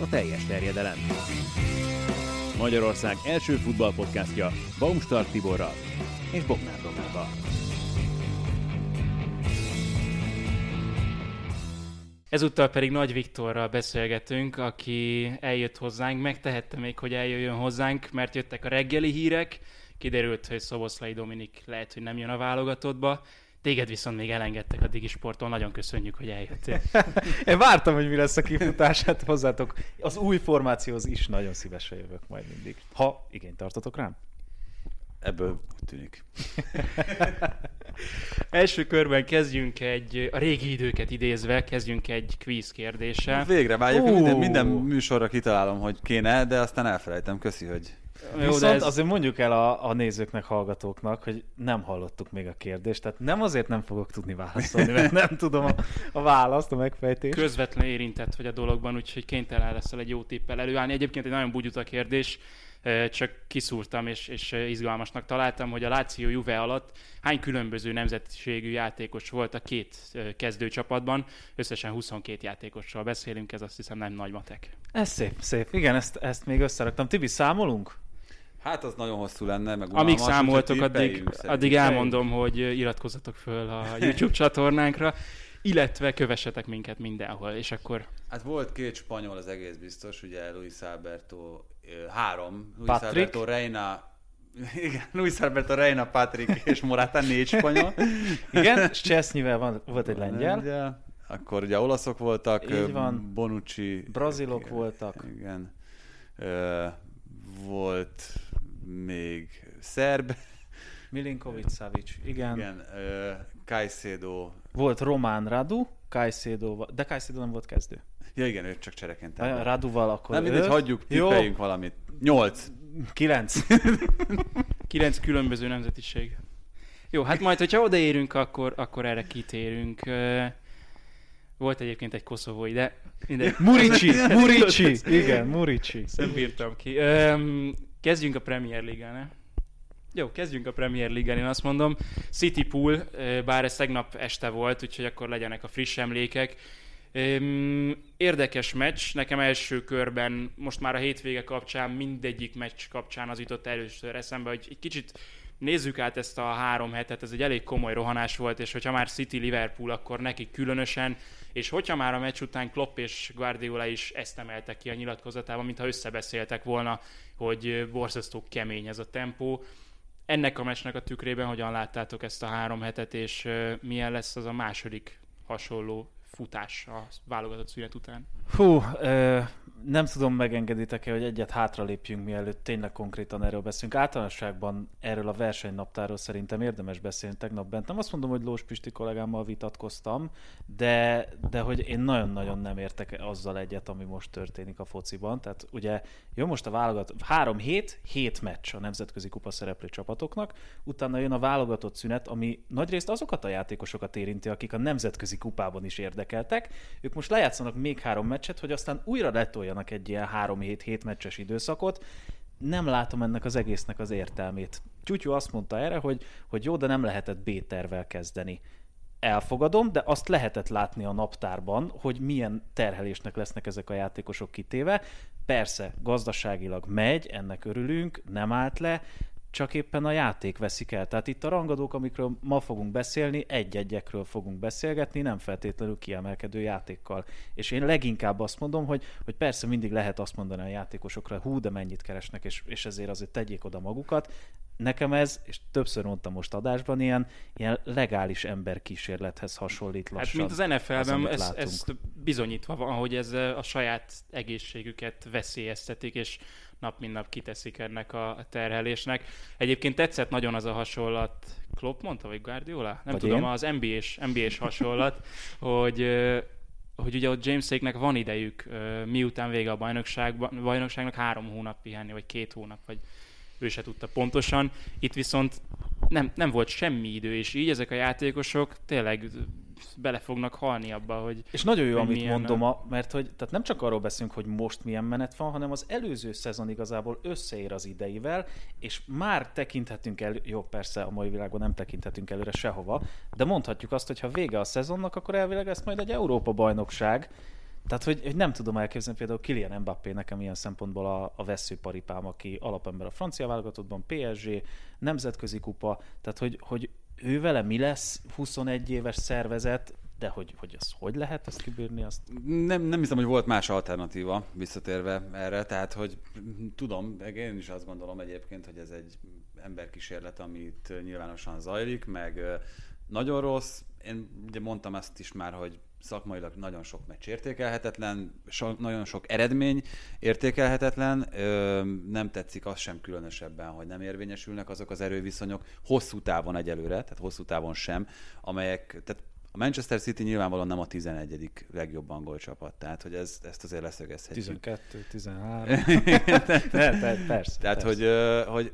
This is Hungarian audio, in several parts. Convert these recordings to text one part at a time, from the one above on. a teljes terjedelem. Magyarország első futballpodcastja Baumstark Tiborral és Bognár Domával. Ezúttal pedig Nagy Viktorral beszélgetünk, aki eljött hozzánk, megtehette még, hogy eljöjjön hozzánk, mert jöttek a reggeli hírek, kiderült, hogy Szoboszlai Dominik lehet, hogy nem jön a válogatottba, téged viszont még elengedtek a Digisporttól, nagyon köszönjük, hogy eljöttél. Én vártam, hogy mi lesz a kifutását hozzátok. Az új formációhoz is nagyon szívesen jövök majd mindig. Ha igényt tartotok rám? Ebből tűnik. Első körben kezdjünk a régi időket idézve, kezdjünk egy kvíz kérdéssel. Végre, már minden műsorra kitalálom, hogy kéne, de aztán elfelejtem. Köszi, hogy... Viszont azért mondjuk el a nézőknek, hallgatóknak, hogy nem hallottuk még a kérdést, tehát nem azért nem fogok tudni válaszolni, mert nem tudom a választ, a megfejtést. Közvetlenül érintett vagy a dologban, úgyhogy kénytelen leszel egy jó tippel előállni. Egyébként egy nagyon bugyuta kérdés, csak kiszúrtam és izgalmasnak találtam, hogy a Lazio Juve alatt hány különböző nemzetiségű játékos volt a két kezdőcsapatban. Összesen 22 játékossal beszélünk, ez azt hiszem nem nagy matek. Ez szép, szép. Igen, ezt még összeraktam. Tibi, számolunk? Hát az nagyon hosszú lenne, meg unalmas. Amíg számoltok, addig elmondom, hogy iratkozzatok föl a YouTube csatornánkra, illetve kövessetek minket mindenhol, és akkor... Hát volt két spanyol, az egész biztos, ugye Luis Alberto, Luis Alberto, Reina... Igen, Luis Alberto, Reina, Patrick és Morata, 4 spanyol. Igen, Szczęsnyivel volt egy lengyel. Akkor ugye olaszok voltak, Bonucci... Brazilok voltak. Igen. Volt még szerb. Milinkovic Savic, igen. Caicedo. Volt román Radu, Caicedo, de Caicedo nem volt kezdő. Ja igen, ő csak csereként. Raduval akkor nem mindegy, hagyjuk, tippeljünk valamit. 8. 9. 9 különböző nemzetiség. Jó, hát majd, hogyha odaérünk, akkor erre kitérünk. Volt egyébként egy koszovói, de... Muriqi! Igen, Muriqi. Szem bírtam ki. Kezdjünk a Premier Ligán. Jó, kezdjünk a Premier Ligán, én azt mondom. City Pool, bár ez tegnap este volt, úgyhogy akkor legyenek a friss emlékek. Érdekes meccs, nekem első körben, most már a hétvége kapcsán, mindegyik meccs kapcsán az jutott először eszembe, hogy egy kicsit nézzük át ezt a 3 hetet, ez egy elég komoly rohanás volt, és hogyha már City-Liverpool, akkor nekik különösen, és hogyha már a meccs után Klopp és Guardiola is ezt emeltek ki a nyilatkozatában, mintha összebeszéltek volna, hogy borzasztó kemény ez a tempó. Ennek a meccsnek a tükrében hogyan láttátok ezt a 3 hetet, és milyen lesz az a második hasonló futás a válogatott szünet után? Nem tudom, megengeditek-e, hogy egyet hátralépjünk, mielőtt tényleg konkrétan erről beszélünk. Általánosságban erről a versenynaptárról szerintem érdemes beszélni tegnap bent. Nem azt mondom, hogy Lós Pisti kollégámmal vitatkoztam, de hogy én nagyon-nagyon nem értek azzal egyet, ami most történik a fociban. Tehát ugye jön most a válogatott 3 hét, 7 meccs a nemzetközi kupa szereplő csapatoknak, utána jön a válogatott szünet, ami nagyrészt azokat a játékosokat érinti, akik a nemzetközi kupában is érdekeltek. Ők most lejátszanak még 3 meccset, hogy aztán újra letoljanak egy ilyen 3-7-7 meccses időszakot. Nem látom ennek az egésznek az értelmét. Csutyó azt mondta erre, hogy jó, de nem lehetett B-tervvel kezdeni. Elfogadom, de azt lehetett látni a naptárban, hogy milyen terhelésnek lesznek ezek a játékosok kitéve. Persze, gazdaságilag megy, ennek örülünk, nem állt le, csak éppen a játék veszik el. Tehát itt a rangadók, amikről ma fogunk beszélni, egy-egyekről fogunk beszélgetni, nem feltétlenül kiemelkedő játékkal. És én leginkább azt mondom, hogy persze mindig lehet azt mondani a játékosokra, hú, de mennyit keresnek, és ezért azért tegyék oda magukat. Nekem ez, és többször mondtam most adásban, ilyen legális emberkísérlethez hasonlít lassan. Hát mint az NFL-ben ez bizonyítva van, hogy ez a saját egészségüket veszélyeztetik, és nap mint nap kiteszik ennek a terhelésnek. Egyébként tetszett nagyon az a hasonlat, Klopp mondta, vagy Guardiola? Nem tudom, az NBA-s hasonlat, hogy ugye ott Jameséknek van idejük, miután vége a bajnokságnak 3 hónap pihenni, vagy 2 hónap, vagy ő se tudta pontosan. Itt viszont nem volt semmi idő, és így ezek a játékosok tényleg bele fognak halni abba, hogy... És nagyon jó, amit mondom, mert hogy tehát nem csak arról beszélünk, hogy most milyen menet van, hanem az előző szezon igazából összeér az ideivel, és már tekinthetünk el, jó, persze a mai világban nem tekinthetünk előre sehova, de mondhatjuk azt, hogy ha vége a szezonnak, akkor elvileg ezt majd egy Európa-bajnokság, Tehát, hogy nem tudom elképzelni például Kylian Mbappé nekem ilyen szempontból a vesszőparipám, aki alapember a francia válogatottban, PSG, nemzetközi kupa, tehát hogy ő vele mi lesz, 21 éves szervezet, de hogy az hogy lehet ezt kibírni? Azt? Nem hiszem, hogy volt más alternatíva visszatérve erre, tehát hogy tudom, én is azt gondolom egyébként, hogy ez egy emberkísérlet, amit nyilvánosan zajlik, meg nagyon rossz. Én ugye mondtam ezt is már, hogy szakmailag nagyon sok meccs értékelhetetlen, nagyon sok eredmény értékelhetetlen, nem tetszik az sem különösebben, hogy nem érvényesülnek azok az erőviszonyok hosszú távon egyelőre, tehát hosszú távon sem, amelyek, tehát a Manchester City nyilvánvalóan nem a 11. legjobb angol csapat, tehát hogy ezt azért leszögezhetjük. 12, 13. Persze. Tehát,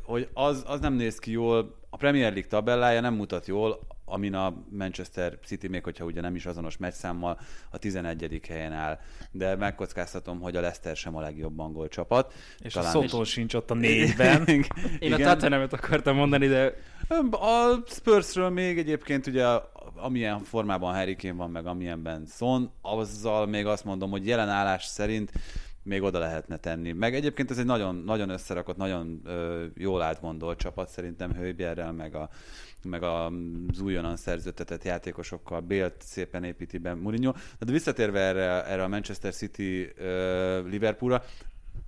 hogy az nem néz ki jól, a Premier League tabellája nem mutat jól, amin a Manchester City, még hogyha ugye nem is azonos meccsszámmal, a 11. helyen áll. De megkockáztatom, hogy a Leicester sem a legjobb angol csapat. És talán a Szotó sincs ott a 4-ben. Én a Tottenhamet akartam mondani, de... A Spursről még egyébként ugye amilyen formában Harry Kane van, meg amilyenben Son, azzal még azt mondom, hogy jelen állás szerint még oda lehetne tenni. Meg egyébként ez egy nagyon összerakott, nagyon jól átgondolt csapat szerintem Hőbjerrel, meg az újonnan szerződtetett játékosokkal, Bale-t szépen építi be Mourinho. De visszatérve erre a Manchester City Liverpoolra,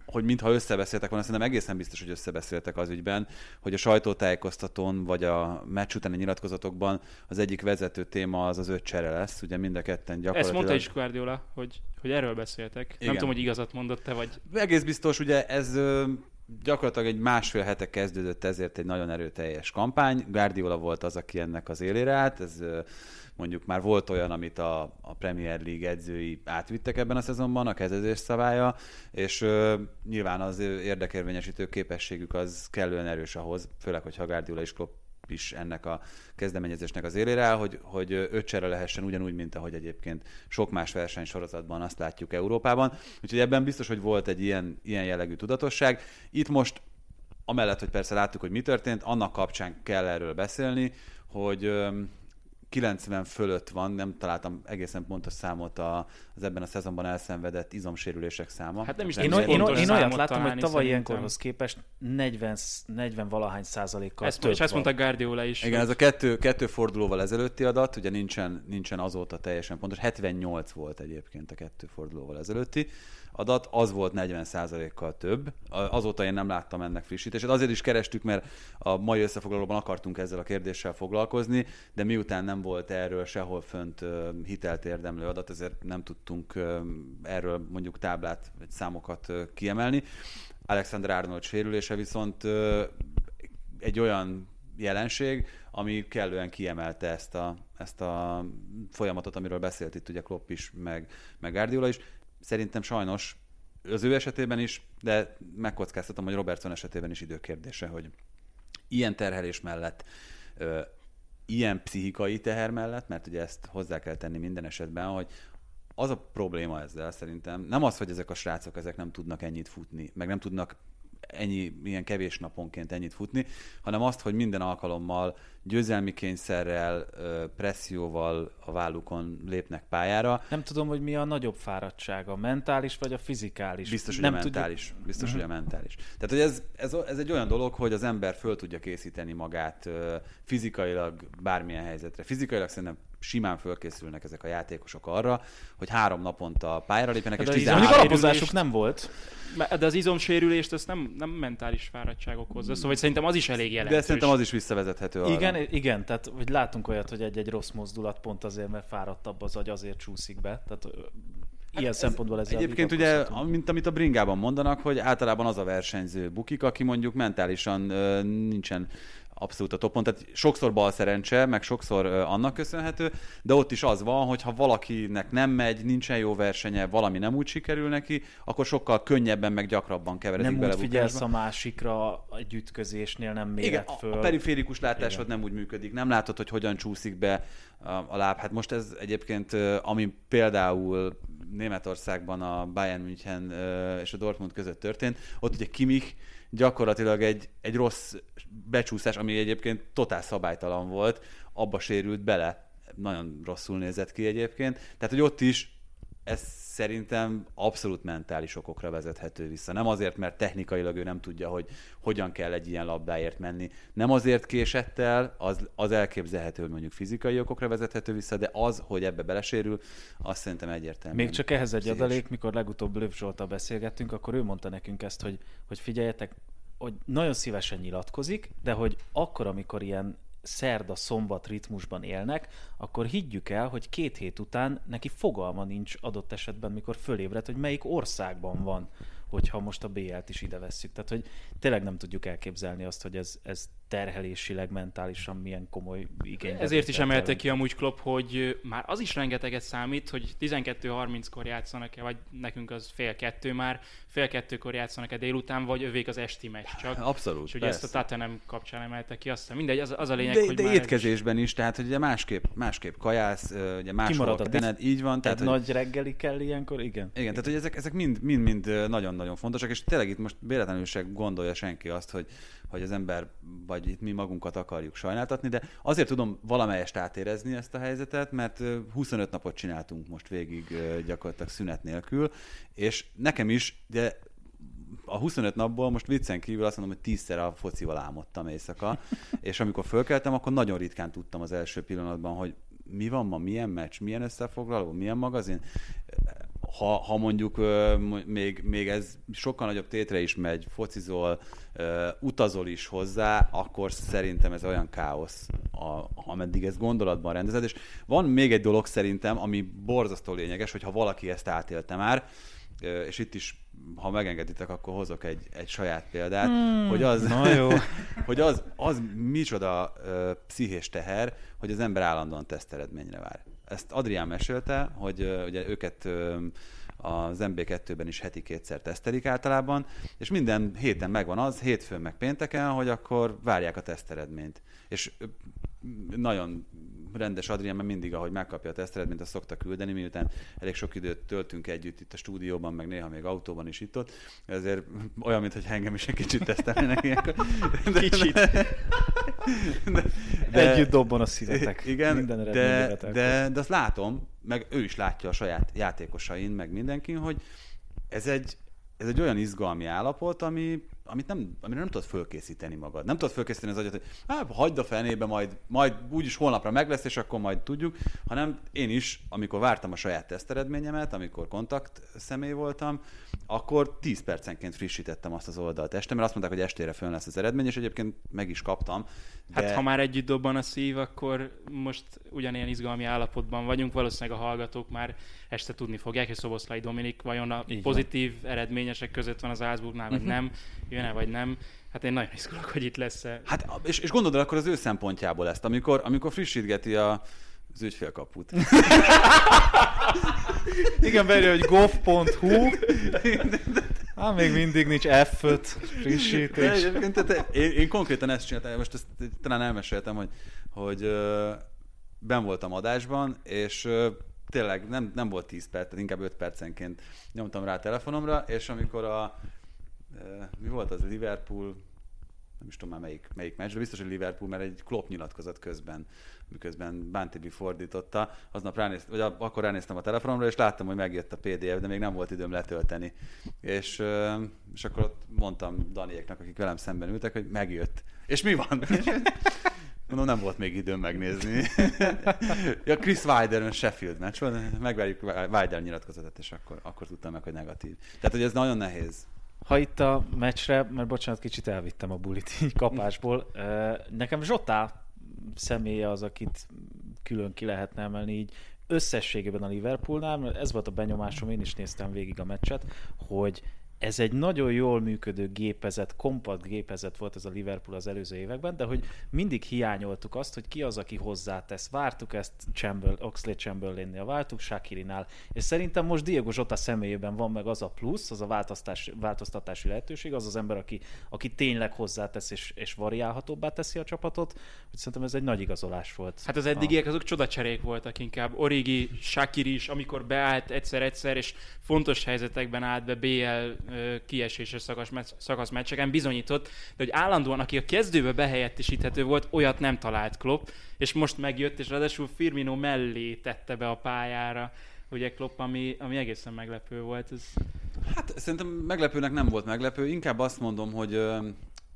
hogy mintha összebeszéltek volna, szerintem egészen biztos, hogy összebeszéltek az ügyben, hogy a sajtótájékoztatón vagy a meccs utáni nyilatkozatokban az egyik vezető téma az 5 csere lesz, ugye mind a ketten gyakorlatilag... Ezt mondta is Guardiola, hogy erről beszéltek. Igen. Nem tudom, hogy igazat mondott te vagy... Egész biztos, ugye ez... Gyakorlatilag egy másfél hete kezdődött ezért egy nagyon erőteljes kampány. Guardiola volt az, aki ennek az élére állt. Ez mondjuk már volt olyan, amit a Premier League edzői átvittek ebben a szezonban, a kezdődés szabálya, és nyilván az érdekérvényesítő képességük az kellően erős ahhoz, főleg, hogyha Guardiola és Klopp is ennek a kezdeményezésnek az élére áll, hogy 5 csere lehessen ugyanúgy, mint ahogy egyébként sok más versenysorozatban azt látjuk Európában. Úgyhogy ebben biztos, hogy volt egy ilyen jellegű tudatosság. Itt most, amellett, hogy persze láttuk, hogy mi történt, annak kapcsán kell erről beszélni, hogy 90 fölött van, nem találtam egészen pontos számot az ebben a szezonban elszenvedett izomsérülések száma. Hát nem is én olyat láttam, hogy tavaly ilyenkorhoz képest 40 valahány százalékkal több van. És ezt mondta Guardiola is. Igen, ez a kettő fordulóval ezelőtti adat, ugye nincsen azóta teljesen pontos, 78 volt egyébként a 2 fordulóval ezelőtti adat, az volt 40%-kal több. Azóta én nem láttam ennek frissítését. Azért is kerestük, mert a mai összefoglalóban akartunk ezzel a kérdéssel foglalkozni, de miután nem volt erről sehol fönt hitelt érdemlő adat, ezért nem tudtunk erről mondjuk táblát, vagy számokat kiemelni. Alexander-Arnold sérülése viszont egy olyan jelenség, ami kellően kiemelte ezt a folyamatot, amiről beszélt itt ugye Klopp is, meg Guardiola is. Szerintem sajnos az ő esetében is, de megkockáztatom, hogy Robertson esetében is időkérdése, hogy ilyen terhelés mellett, ilyen pszichikai teher mellett, mert ugye ezt hozzá kell tenni minden esetben, hogy az a probléma ezzel szerintem nem az, hogy ezek a srácok nem tudnak ennyit futni, meg nem tudnak ilyen kevés naponként ennyit futni, hanem azt, hogy minden alkalommal győzelmi kényszerrel, presszióval a vállukon lépnek pályára. Nem tudom, hogy mi a nagyobb fáradtság, a mentális vagy a fizikális. Biztos, hogy a mentális. Tudjuk... Biztos, hogy a mentális. Tehát, hogy ez egy olyan dolog, hogy az ember föl tudja készíteni magát fizikailag bármilyen helyzetre. Fizikailag szerintem simán fölkészülnek ezek a játékosok arra, hogy 3 naponta pályára lépjenek, és 13 alapozásuk nem volt. De az izomsérülést ezt nem mentális fáradtság okozza, szóval szerintem az is elég jelentős. De szerintem az is visszavezethető arra. Igen, tehát hogy látunk olyat, hogy egy rossz mozdulat pont azért, mert fáradtabb az agy, azért csúszik be. Tehát ilyen szempontból ez egyébként ugye, mint amit a bringában mondanak, hogy általában az a versenyző bukik, aki mondjuk mentálisan nincsen abszolút a topon, tehát sokszor bal szerencse, meg sokszor annak köszönhető, de ott is az van, hogy ha valakinek nem megy, nincsen jó versenye, valami nem úgy sikerül neki, akkor sokkal könnyebben, meg gyakrabban keveredik bele. Nem úgy figyelsz a másikra egy ütközésnél, nem méred föl. A periférikus látásod nem úgy működik, nem látod, hogy hogyan csúszik be a láb. Hát most ez egyébként, ami például Németországban a Bayern München és a Dortmund között történt, ott ugye Kimmich gyakorlatilag egy rossz becsúszás, ami egyébként totál szabálytalan volt, abba sérült bele. Nagyon rosszul nézett ki egyébként. Tehát, hogy ott is ez szerintem abszolút mentális okokra vezethető vissza. Nem azért, mert technikailag ő nem tudja, hogy hogyan kell egy ilyen labdáért menni. Nem azért késett el, az elképzelhető, hogy mondjuk fizikai okokra vezethető vissza, de az, hogy ebbe belesérül, azt szerintem egyértelmű. Még csak ehhez egy pszichés adalék, mikor legutóbb Löw Zsolttal beszélgettünk, akkor ő mondta nekünk ezt, hogy figyeljetek, hogy nagyon szívesen nyilatkozik, de hogy akkor, amikor ilyen szerda-szombat ritmusban élnek, akkor higgyük el, hogy 2 hét után neki fogalma nincs adott esetben, mikor fölébred, hogy melyik országban van, hogyha most a BL-t is ide vesszük. Tehát, hogy tényleg nem tudjuk elképzelni azt, hogy ez terhelésileg, mentálisan milyen komoly igények. Ezért is emelte ki amúgy Klopp, hogy már az is rengeteget számít, hogy 12:30-kor játszanak-e, vagy nekünk az 12:30 már, 12:30-kor játszanak-e délután, vagy övék az esti meccs csak. Abszolút, és ugye persze. Ezt a Tottenham kapcsán emelte ki, aztán mindegy, az a lényeg, de, hogy de már... De étkezésben is, tehát hogy ugye másképp kajász, ugye máshol tened, így van. Tehát hogy... nagy reggeli kell ilyenkor, igen. Igen, tehát hogy ezek mind nagyon-nagyon fontosak, és tényleg itt most véletlenül sem gondolja senki azt, hogy az ember vagy itt mi magunkat akarjuk sajnáltatni, de azért tudom valamelyest átérezni ezt a helyzetet, mert 25 napot csináltunk most végig gyakorlatilag szünet nélkül, és nekem is, de a 25 napból most viccen kívül azt mondom, hogy 10-szer a focival álmodtam éjszaka, és amikor fölkeltem, akkor nagyon ritkán tudtam az első pillanatban, hogy mi van ma, milyen meccs, milyen összefoglaló, milyen magazin. Ha mondjuk még ez sokkal nagyobb tétre is megy, focizol, utazol is hozzá, akkor szerintem ez olyan káosz, ameddig ezt gondolatban rendezed. És van még egy dolog szerintem, ami borzasztó lényeges, hogyha valaki ezt átélte már, és itt is, ha megengeditek, akkor hozok egy saját példát, hogy az, jó. hogy az micsoda pszichés teher, hogy az ember állandóan teszteredményre vár. Ezt Adrián mesélte, hogy ugye őket az MB2-ben is heti 2-szer tesztelik általában, és minden héten megvan az, hétfőn meg pénteken, hogy akkor várják a teszteredményt. És nagyon rendes Adrián, mert mindig, ahogy megkapja a teszteredményt, azt szokta küldeni, miután elég sok időt töltünk együtt itt a stúdióban, meg néha még autóban is itt-ott, ezért olyan, mintha engem is egy kicsit tesztelnének ilyenkor. Kicsit. De együtt dobban a szívetek. Igen, mindenre de azt látom, meg ő is látja a saját játékosain, meg mindenkin, hogy ez egy olyan izgalmi állapot, amire nem tudod fölkészíteni magad. Nem tudod fölkészíteni az agyat, hogy hagyd a fenébe, majd úgyis holnapra meg lesz, és akkor majd tudjuk, hanem én is, amikor vártam a saját teszteredményemet, amikor kontakt személy voltam, akkor 10 percenként frissítettem azt az oldalt este, mert azt mondták, hogy estére fönn lesz az eredmény, és egyébként meg is kaptam. De... Hát ha már együtt dobban a szív, akkor most ugyanilyen izgalmi állapotban vagyunk, valószínűleg a hallgatók már este tudni fogják, hogy Szoboszlai Dominik vajon a pozitív eredményesek között van az Ázburgnál, vagy nem. Jön-e vagy nem? Hát én nagyon izgulok, hogy itt lesz-e. Hát, és gondold el akkor az ő szempontjából ezt, amikor frissítgeti az ügyfélkaput. Igen, belül, hogy gov.hu. Hát még mindig nincs F5 frissítés. Én konkrétan ezt csináltam, most ezt talán elmeséltem, hogy benn voltam adásban, és... Tényleg nem volt 10 perc, inkább 5 percenként nyomtam rá a telefonomra, és amikor mi volt az Liverpool, nem is tudom már melyik meccs, de biztos, hogy Liverpool, mert egy Klopp nyilatkozat közben, miközben Bántibi fordította, aznap akkor ránéztem a telefonomra, és láttam, hogy megjött a PDF, de még nem volt időm letölteni. És akkor ott mondtam Daniéknak, akik velem szemben ültek, hogy megjött. És mi van? Mondom, nem volt még időm megnézni. Ja, Chris Wilder, Sheffield meccs, megvárjuk Wilder nyilatkozatát, és akkor tudtam meg, hogy negatív. Tehát, hogy ez nagyon nehéz. Ha itt a meccsre, mert bocsánat, kicsit elvittem a bulit így kapásból, nekem Zsota személye az, akit külön ki lehetne emelni így összességében a Liverpoolnál, mert ez volt a benyomásom, én is néztem végig a meccset, hogy ez egy nagyon jól működő gépezet, kompakt gépezet volt ez a Liverpool az előző években, de hogy mindig hiányoltuk azt, hogy ki az, aki hozzátesz. Vártuk ezt Oxlade-Chamberlainnél, vártuk Shakirinál, és szerintem most Diogo Jota személyében van meg az a plusz, az a változtatási lehetőség, az az ember, aki tényleg hozzátesz és variálhatóbbá teszi a csapatot, hogy szerintem ez egy nagy igazolás volt. Hát az eddigiek azok csodacserék voltak inkább. Origi, Shakiri is, amikor beállt egyszer-egyszer, és fontos helyzetekben állt be BL kieséses szakaszmeccseken bizonyított, de hogy állandóan, aki a kezdőbe behelyettesíthető volt, olyat nem talált Klopp, és most megjött, és ráadásul Firmino mellé tette be a pályára ugye Klopp, ami egészen meglepő volt. Ez... Hát szerintem meglepőnek nem volt meglepő, inkább azt mondom, hogy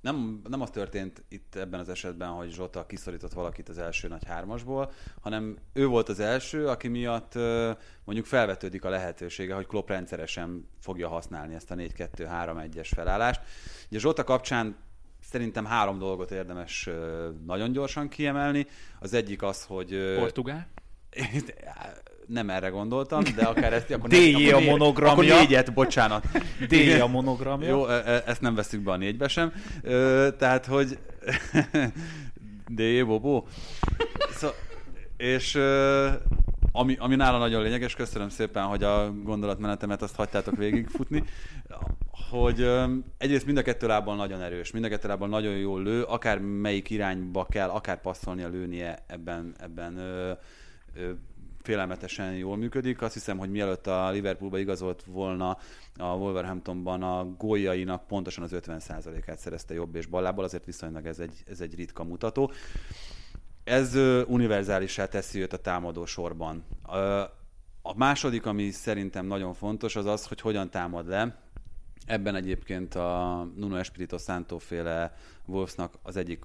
nem az történt itt ebben az esetben, hogy Zsota kiszorított valakit az első nagy hármasból, hanem ő volt az első, aki miatt mondjuk felvetődik a lehetősége, hogy Klopp rendszeresen fogja használni ezt a 4-2-3-1-es felállást. Ugye Zsota kapcsán szerintem három dolgot érdemes nagyon gyorsan kiemelni. Az egyik az, hogy... Portugál? Nem erre gondoltam, de akár ezt... D.J. a monogramja. Akkor négyet, bocsánat. D.J. a monogramja. Jó, ezt nem veszük be a négybe sem. Tehát, hogy... D.J. Bobó. Szóval, és... Ami nála nagyon lényeges, köszönöm szépen, hogy a gondolatmenetemet azt hagytátok végigfutni, hogy egyrészt mind a kettő lábbal nagyon erős, mind a kettő lábbal nagyon jól lő, akár melyik irányba kell, akár passzolnia, lőnie, ebben félelmetesen jól működik. Azt hiszem, hogy mielőtt a Liverpoolba igazolt volna, a Wolverhamptonban a góljainak pontosan az 50%-át szerezte jobb és ballából, azért viszonylag ez egy ritka mutató. Ez univerzálissá teszi őt a támadó sorban. A második, ami szerintem nagyon fontos, az az, hogy hogyan támad le. Ebben egyébként a Nuno Espirito Santo féle Wolvesnak az egyik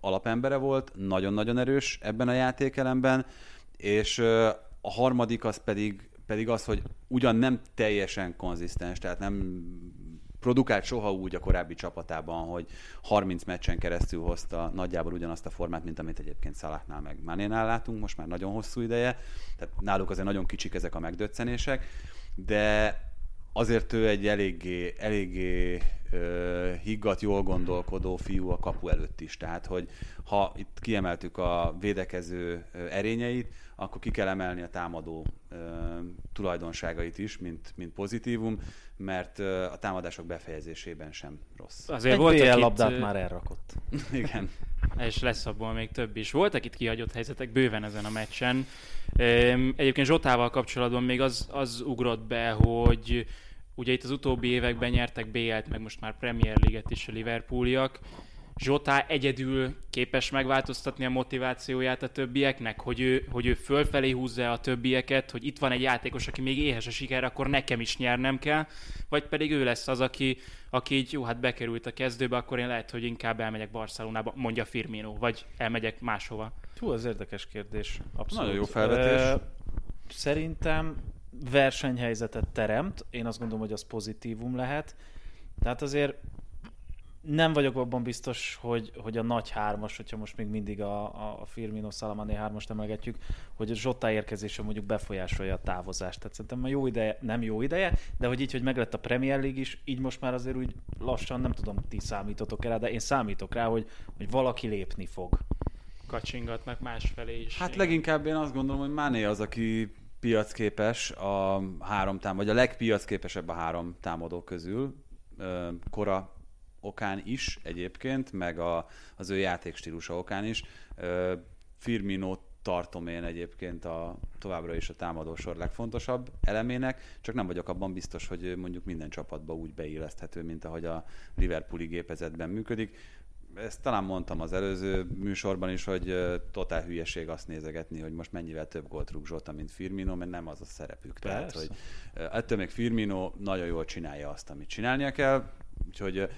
alapembere volt, nagyon-nagyon erős ebben a játékelemben, és a harmadik az pedig az, hogy ugyan nem teljesen konzisztens, tehát nem produkált soha úgy a korábbi csapatában, hogy 30 meccsen keresztül hozta nagyjából ugyanazt a formát, mint amit egyébként Szalahánál meg Manénál látunk, most már nagyon hosszú ideje, tehát náluk azért nagyon kicsik ezek a megdöccenések, de azért ő egy eléggé higgadt, jól gondolkodó fiú a kapu előtt is, tehát hogy ha itt kiemeltük a védekező erényeit, akkor ki kell emelni a támadó tulajdonságait is, mint pozitívum, mert a támadások befejezésében sem rossz. Azért volt egy labdát már elrakott. Igen. És lesz abból még több is. Voltak itt kihagyott helyzetek bőven ezen a meccsen. Egyébként Zsotával kapcsolatban még az ugrott be, hogy ugye itt az utóbbi években nyertek BL-t, meg most már Premier Liga-t is a Liverpooliak. Zsota egyedül képes megváltoztatni a motivációját a többieknek, hogy ő fölfelé húzza a többieket, hogy itt van egy játékos, aki még éhes a sikerre, akkor nekem is nyernem kell, vagy pedig ő lesz az, aki így, jó, hát bekerült a kezdőbe, akkor én lehet, hogy inkább elmegyek Barcelonába, mondja Firmino, vagy elmegyek máshova. Hú, az érdekes kérdés. Abszolút. Nagyon jó felvetés. Szerintem versenyhelyzetet teremt, én azt gondolom, hogy az pozitívum lehet, tehát azért nem vagyok abban biztos, hogy a nagy hármas, hogyha most még mindig a Firmino Salamané hármast emelgetjük, hogy a Zsota érkezése mondjuk befolyásolja a távozást. Tehát szerintem már jó ideje, nem jó ideje, de hogy így, hogy meglett a Premier League is, így most már azért úgy lassan, nem tudom, ti számítotok rá, de én számítok rá, hogy valaki lépni fog. Kacsingatnak másfelé is. Hát leginkább én azt gondolom, hogy Mané az, aki piacképes a három támadó, vagy a legpiacképesebb a három támadó közül. Kora okán is egyébként, meg az ő játékstílusa okán is. Firminót tartom én egyébként továbbra is a támadósor legfontosabb elemének, csak nem vagyok abban biztos, hogy mondjuk minden csapatba úgy beilleszthető, mint ahogy a Liverpooli gépezetben működik. Ezt talán mondtam az előző műsorban is, hogy totál hülyeség azt nézegetni, hogy most mennyivel több gólt rúg Zsota, mint Firmino, mert nem az a szerepük. Tehát, hogy ettől még Firmino nagyon jól csinálja azt, amit csinálnia kell, úgyhogy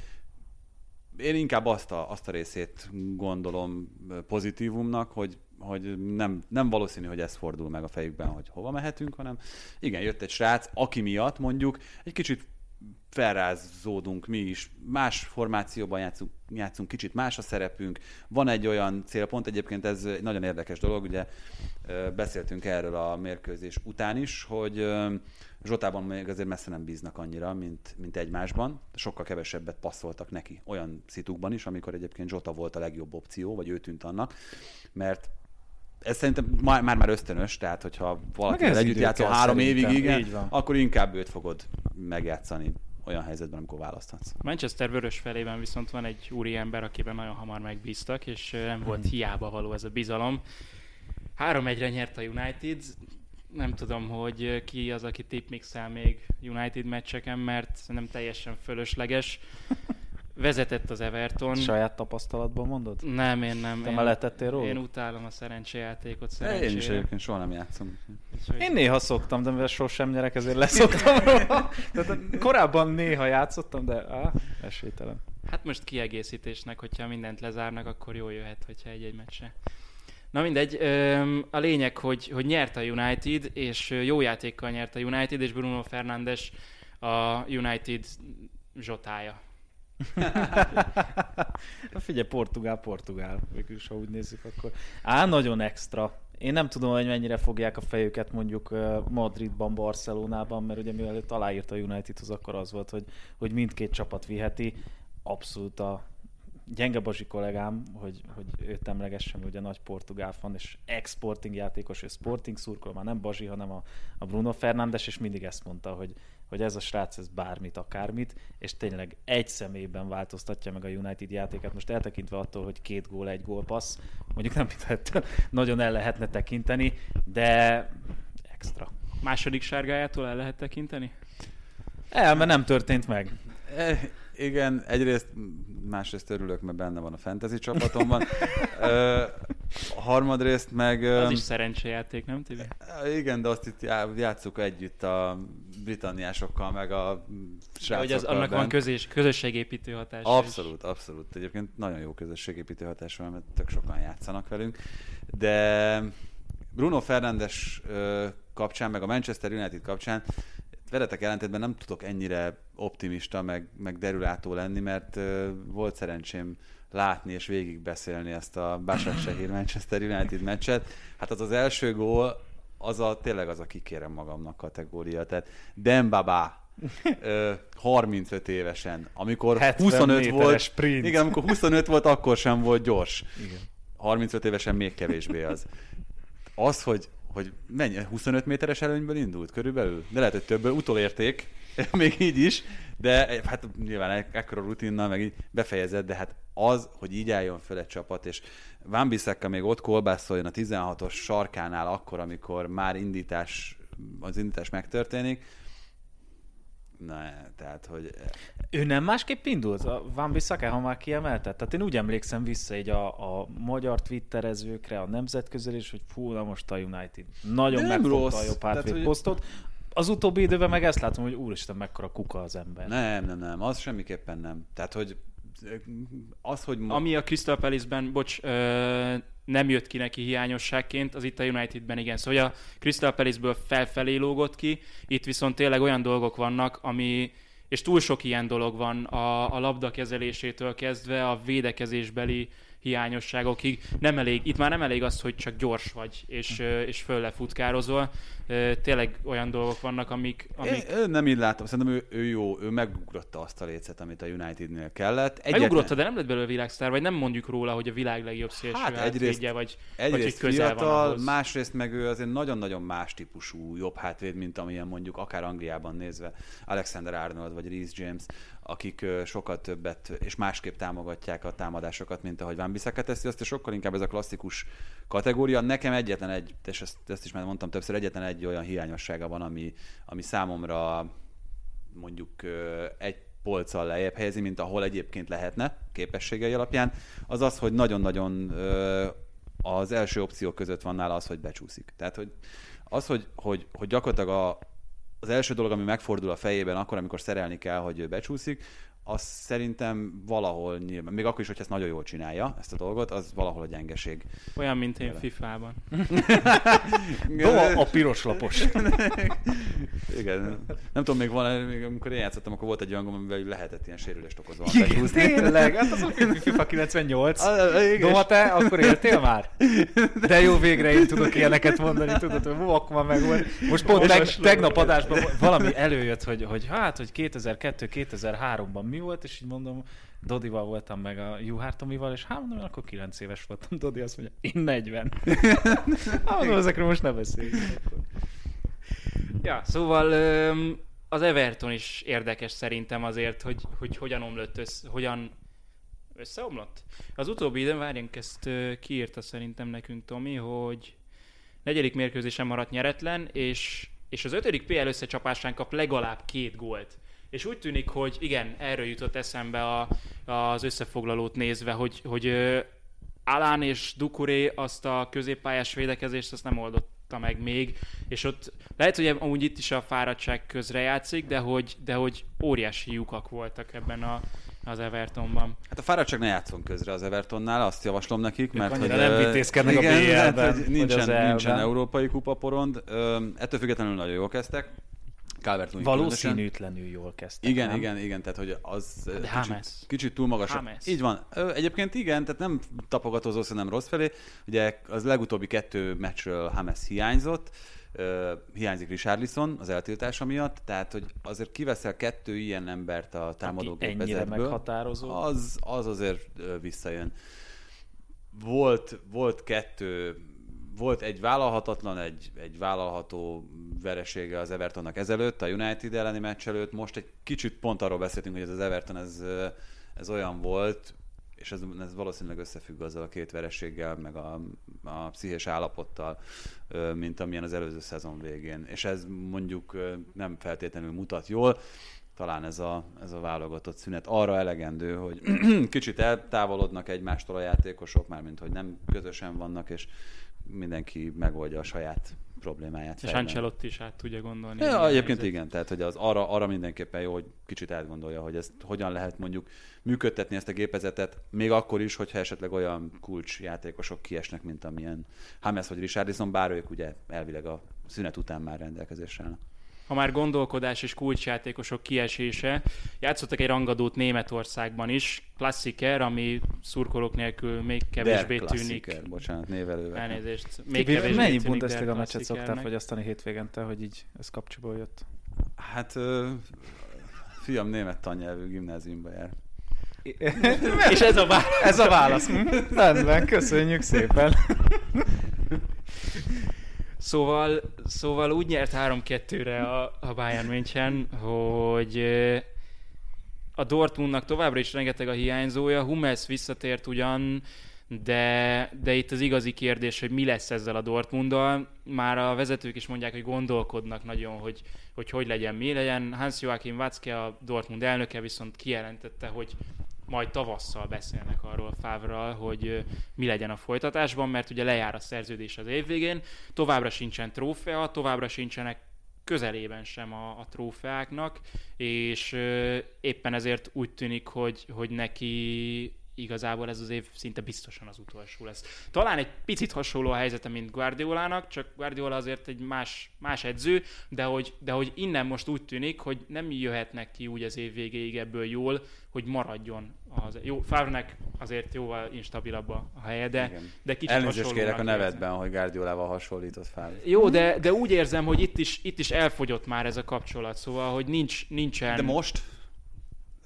én inkább azt a részét gondolom pozitívumnak, hogy nem valószínű, hogy ez fordul meg a fejükben, hogy hova mehetünk, hanem igen, jött egy srác, aki miatt mondjuk egy kicsit felrázódunk mi is, más formációban játszunk, kicsit más a szerepünk, van egy olyan célpont, egyébként ez egy nagyon érdekes dolog, ugye beszéltünk erről a mérkőzés után is, hogy Zsotában még azért messze nem bíznak annyira, mint egymásban, sokkal kevesebbet passzoltak neki olyan szitukban is, amikor egyébként Zsota volt a legjobb opció, vagy ő tűnt annak, mert ez szerintem már ösztönös, tehát hogyha valaki együtt játszol 3 évig, igen, akkor inkább őt fogod megjátszani olyan helyzetben, amikor választhatsz. Manchester vörös felében viszont van egy úriember, akiben nagyon hamar megbíztak, és nem volt hiába való ez a bizalom. 3-1-re nyert a United, nem tudom, hogy ki az, aki tippmixel még United meccseken, mert nem teljesen fölösleges. Vezetett az Everton. Saját tapasztalatból mondod? Nem, én nem. Te meletettél róla? Én utálom a szerencsejátékot, szerencsére. Én is egyébként soha nem játszom. Én néha szoktam, de mivel sosem nyerek, ezért leszoktam róla. Korábban néha játszottam, de esélytelen. Hát most kiegészítésnek, hogyha mindent lezárnak, akkor jól jöhet, hogyha egy-egy meccse. Na mindegy, a lényeg, hogy nyert a United, és jó játékkal nyert a United, és Bruno Fernandes a United zsotája. Figyelj, Portugál. Végülis, ha úgy nézzük, akkor... nagyon extra. Én nem tudom, hogy mennyire fogják a fejüket mondjuk Madridban, Barcelonában, mert ugye mielőtt aláírta a Unitedhoz, akkor az volt, hogy mindkét csapat viheti. Abszolút a gyenge Bazsi kollégám, hogy őt emlegessem, ugye nagy portugál fan, és ex-sporting játékos, ő sporting szurkoló, már nem Bazsi, hanem a Bruno Fernandes, és mindig ezt mondta, hogy ez a srác, ez bármit, akármit, és tényleg egy személyben változtatja meg a United játékát. Most eltekintve attól, hogy 2 gól, 1 gólpassz, mondjuk nem nagyon el lehetne tekinteni, de extra. Második sárgájától el lehet tekinteni? Mert nem történt meg. Igen, egyrészt, másrészt örülök, mert benne van a fantasy csapatomban. Harmadrészt meg... Az is szerencsejáték, nem Tibi? Igen, de azt itt játsszuk együtt a britanniásokkal, meg a srácokkal. Hogy annak van közösségépítő hatása. Abszolút. Egyébként nagyon jó közösségépítő hatása van, mert tök sokan játszanak velünk. De Bruno Fernandes kapcsán, meg a Manchester United kapcsán veletek ellentétben nem tudok ennyire optimista, meg derülátó lenni, mert volt szerencsém látni és végigbeszélni ezt a Başakşehir Manchester United meccset. Hát az első gól, tényleg az a kikérem magamnak kategória. Tehát Dembaba 35 évesen, amikor 25 volt, sprint. Igen, amikor 25 volt, akkor sem volt gyors. Igen. 35 évesen még kevésbé az. Az, hogy mennyi, 25 méteres előnyből indult körülbelül, de lehet, hogy többből utolérték, még így is, de hát nyilván ekkora rutinnal meg így befejezett, de hát az, hogy így álljon fel egy csapat, és Van Bissaka még ott kolbászoljon a 16-os sarkánál akkor, amikor már az indítás megtörténik, tehát, hogy... Ő nem másképp indult? A Van Bissaka, ha már kiemelted? Tehát én úgy emlékszem vissza így a magyar twitterezőkre, a nemzetközi, és hogy na most a United. Nagyon megfogta a jobb hátvéd posztot. Az utóbbi időben meg ezt látom, hogy úristen, mekkora kuka az ember. Nem, az semmiképpen nem. Tehát, hogy... Ami a Crystal Palace-ben, nem jött ki neki hiányosságként, az itt a Unitedben igen. Szóval a Crystal Palace-ből felfelé lógott ki, itt viszont tényleg olyan dolgok vannak, és túl sok ilyen dolog van a labda kezelésétől kezdve a védekezésbeli hiányosságokig. Itt már nem elég az, hogy csak gyors vagy, és föllefutkározol. Tényleg olyan dolgok vannak, amik... Én nem így látom. Szerintem ő jó, ő megugrotta azt a lécet, amit a Unitednél kellett. Megugrotta, de nem lett belőle világsztár, vagy nem mondjuk róla, hogy a világ legjobb szélső hátvédje, vagy közel fiatal, van ahhoz. Másrészt meg ő azért nagyon-nagyon más típusú jobb hátvéd, mint amilyen mondjuk akár Angliában nézve Alexander-Arnold vagy Reece James, akik sokkal többet és másképp támogatják a támadásokat, mint ahogy Van Bissaka teszi, azt sokkal inkább ez a klasszikus kategória. Nekem egyetlen egy, és ezt is már mondtam többször, egyetlen egy olyan hiányossága van, ami számomra mondjuk egy polccal lejjebb helyezi, mint ahol egyébként lehetne képességei alapján, az, hogy nagyon-nagyon az első opció között van nála az, hogy becsúszik. Tehát, hogy gyakorlatilag az első dolog, ami megfordul a fejében akkor, amikor szerelni kell, hogy becsúszik, az szerintem valahol nyilván, még akkor is, hogy ezt nagyon jól csinálja, ezt a dolgot, az valahol a gyengeség. Olyan, mint én FIFA-ban. A piros lapos. Igen. Nem tudom, még amikor én játszottam, akkor volt egy olyan gomb, amivel lehetett ilyen sérülést okozva. Igen, tényleg. Hát az FIFA 98. Doma, te akkor éltél már? De jó, végre én tudok ilyeneket mondani, tudod, hogy akkor már megvan. Most pont tegnap adásban valami előjött, hogy 2002-2003-ban mi volt, és így mondom, Dodival voltam meg a Juhártomival, és mondom, akkor 9 éves voltam. Dodi azt mondja, én 40. Mondom, ezekről most ne beszéljük. Ja, szóval az Everton is érdekes szerintem azért, hogy hogyan omlott összeomlott. Az utóbbi időn, várjunk, ezt kiírta szerintem nekünk Tomi, hogy 4. mérkőzésen maradt nyeretlen, és az 5. PL összecsapásán kap legalább 2 gólt. És úgy tűnik, hogy igen, erről jutott eszembe az összefoglalót nézve, hogy Alán és Dukuré azt a középpályás védekezést azt nem oldotta meg még, és ott lehet, hogy amúgy itt is a fáradtság közrejátszik, de hogy óriási lyukak voltak ebben az Evertonban. Hát a fáradtság ne játszon közre az Evertonnál, azt javaslom nekik, mert annyira hogy nem vitézkednek a BL-ben. Nincsen európai kupaporond, ettől függetlenül nagyon jól kezdtek. Valószínűtlenül jól kezdtek. Igen, tehát hogy az kicsit túl magas. Hámesz. Így van. Egyébként igen, tehát nem tapogatózó, hanem rossz felé. Ugye az legutóbbi 2 meccsről Hámesz hiányzott, hiányzik Richarlison az eltiltása miatt, tehát hogy azért kiveszel 2 ilyen embert a támadógépezetből. Ennyire meghatározó. Az azért visszajön. Volt egy vállalhatatlan, egy vállalható veresége az Evertonnak ezelőtt, a United elleni meccs előtt. Most egy kicsit pont arról beszéltünk, hogy ez az Everton, ez olyan volt, és ez valószínűleg összefügg azzal a 2 vereséggel, meg a pszichés állapottal, mint amilyen az előző szezon végén. És ez mondjuk nem feltétlenül mutat jól. Talán ez a válogatott szünet arra elegendő, hogy kicsit eltávolodnak egymástól a játékosok, mármint hogy nem közösen vannak, és mindenki megoldja a saját problémáját. És Ancelotti is át tudja gondolni. Ja, egyébként igen, tehát hogy az arra mindenképpen jó, hogy kicsit átgondolja, hogy ezt hogyan lehet mondjuk működtetni ezt a gépezetet, még akkor is, hogyha esetleg olyan kulcsjátékosok kiesnek, mint amilyen Hámesz vagy Richardson, bár ők ugye elvileg a szünet után már rendelkezésre állnak. Ha már gondolkodás és kulcsjátékosok kiesése, játszottak egy rangadót Németországban is, klassziker, ami szurkolók nélkül még kevésbé tűnik. Bocsánat, névelővel. Elnézést. Még kevésbé tűnik. Mennyi Bundesliga meccset szoktál fogyasztani hétvégente, hogy így ez kapcsolatban jött? Hát fiam német tannyelvű gimnáziumba jár. És ez a válasz. Rendben, köszönjük szépen. Szóval úgy nyert 3-2-re a Bayern München, hogy a Dortmundnak továbbra is rengeteg a hiányzója. Hummels visszatért ugyan, de itt az igazi kérdés, hogy mi lesz ezzel a Dortmunddal. Már a vezetők is mondják, hogy gondolkodnak nagyon, hogy legyen, mi legyen. Hans-Joachim Watzke, a Dortmund elnöke viszont kijelentette, hogy majd tavasszal beszélnek arról Favre-ral, hogy mi legyen a folytatásban, mert ugye lejár a szerződés az év végén, továbbra sincsen trófea, továbbra sincsenek közelében sem a trófeáknak, és éppen ezért úgy tűnik, hogy neki igazából ez az év szinte biztosan az utolsó lesz. Talán egy picit hasonló a helyzete, mint Guardiolának, csak Guardiola azért egy más edző, de hogy innen most úgy tűnik, hogy nem jöhetnek ki úgy az év végéig ebből jól, hogy maradjon. Favre-nek azért jóval instabilabb a helye, de kicsit elnézést kérek a nevedben, hogy Guardiolával hasonlított Favre. Jó, de úgy érzem, hogy itt is elfogyott már ez a kapcsolat, szóval, hogy nincsen... De most...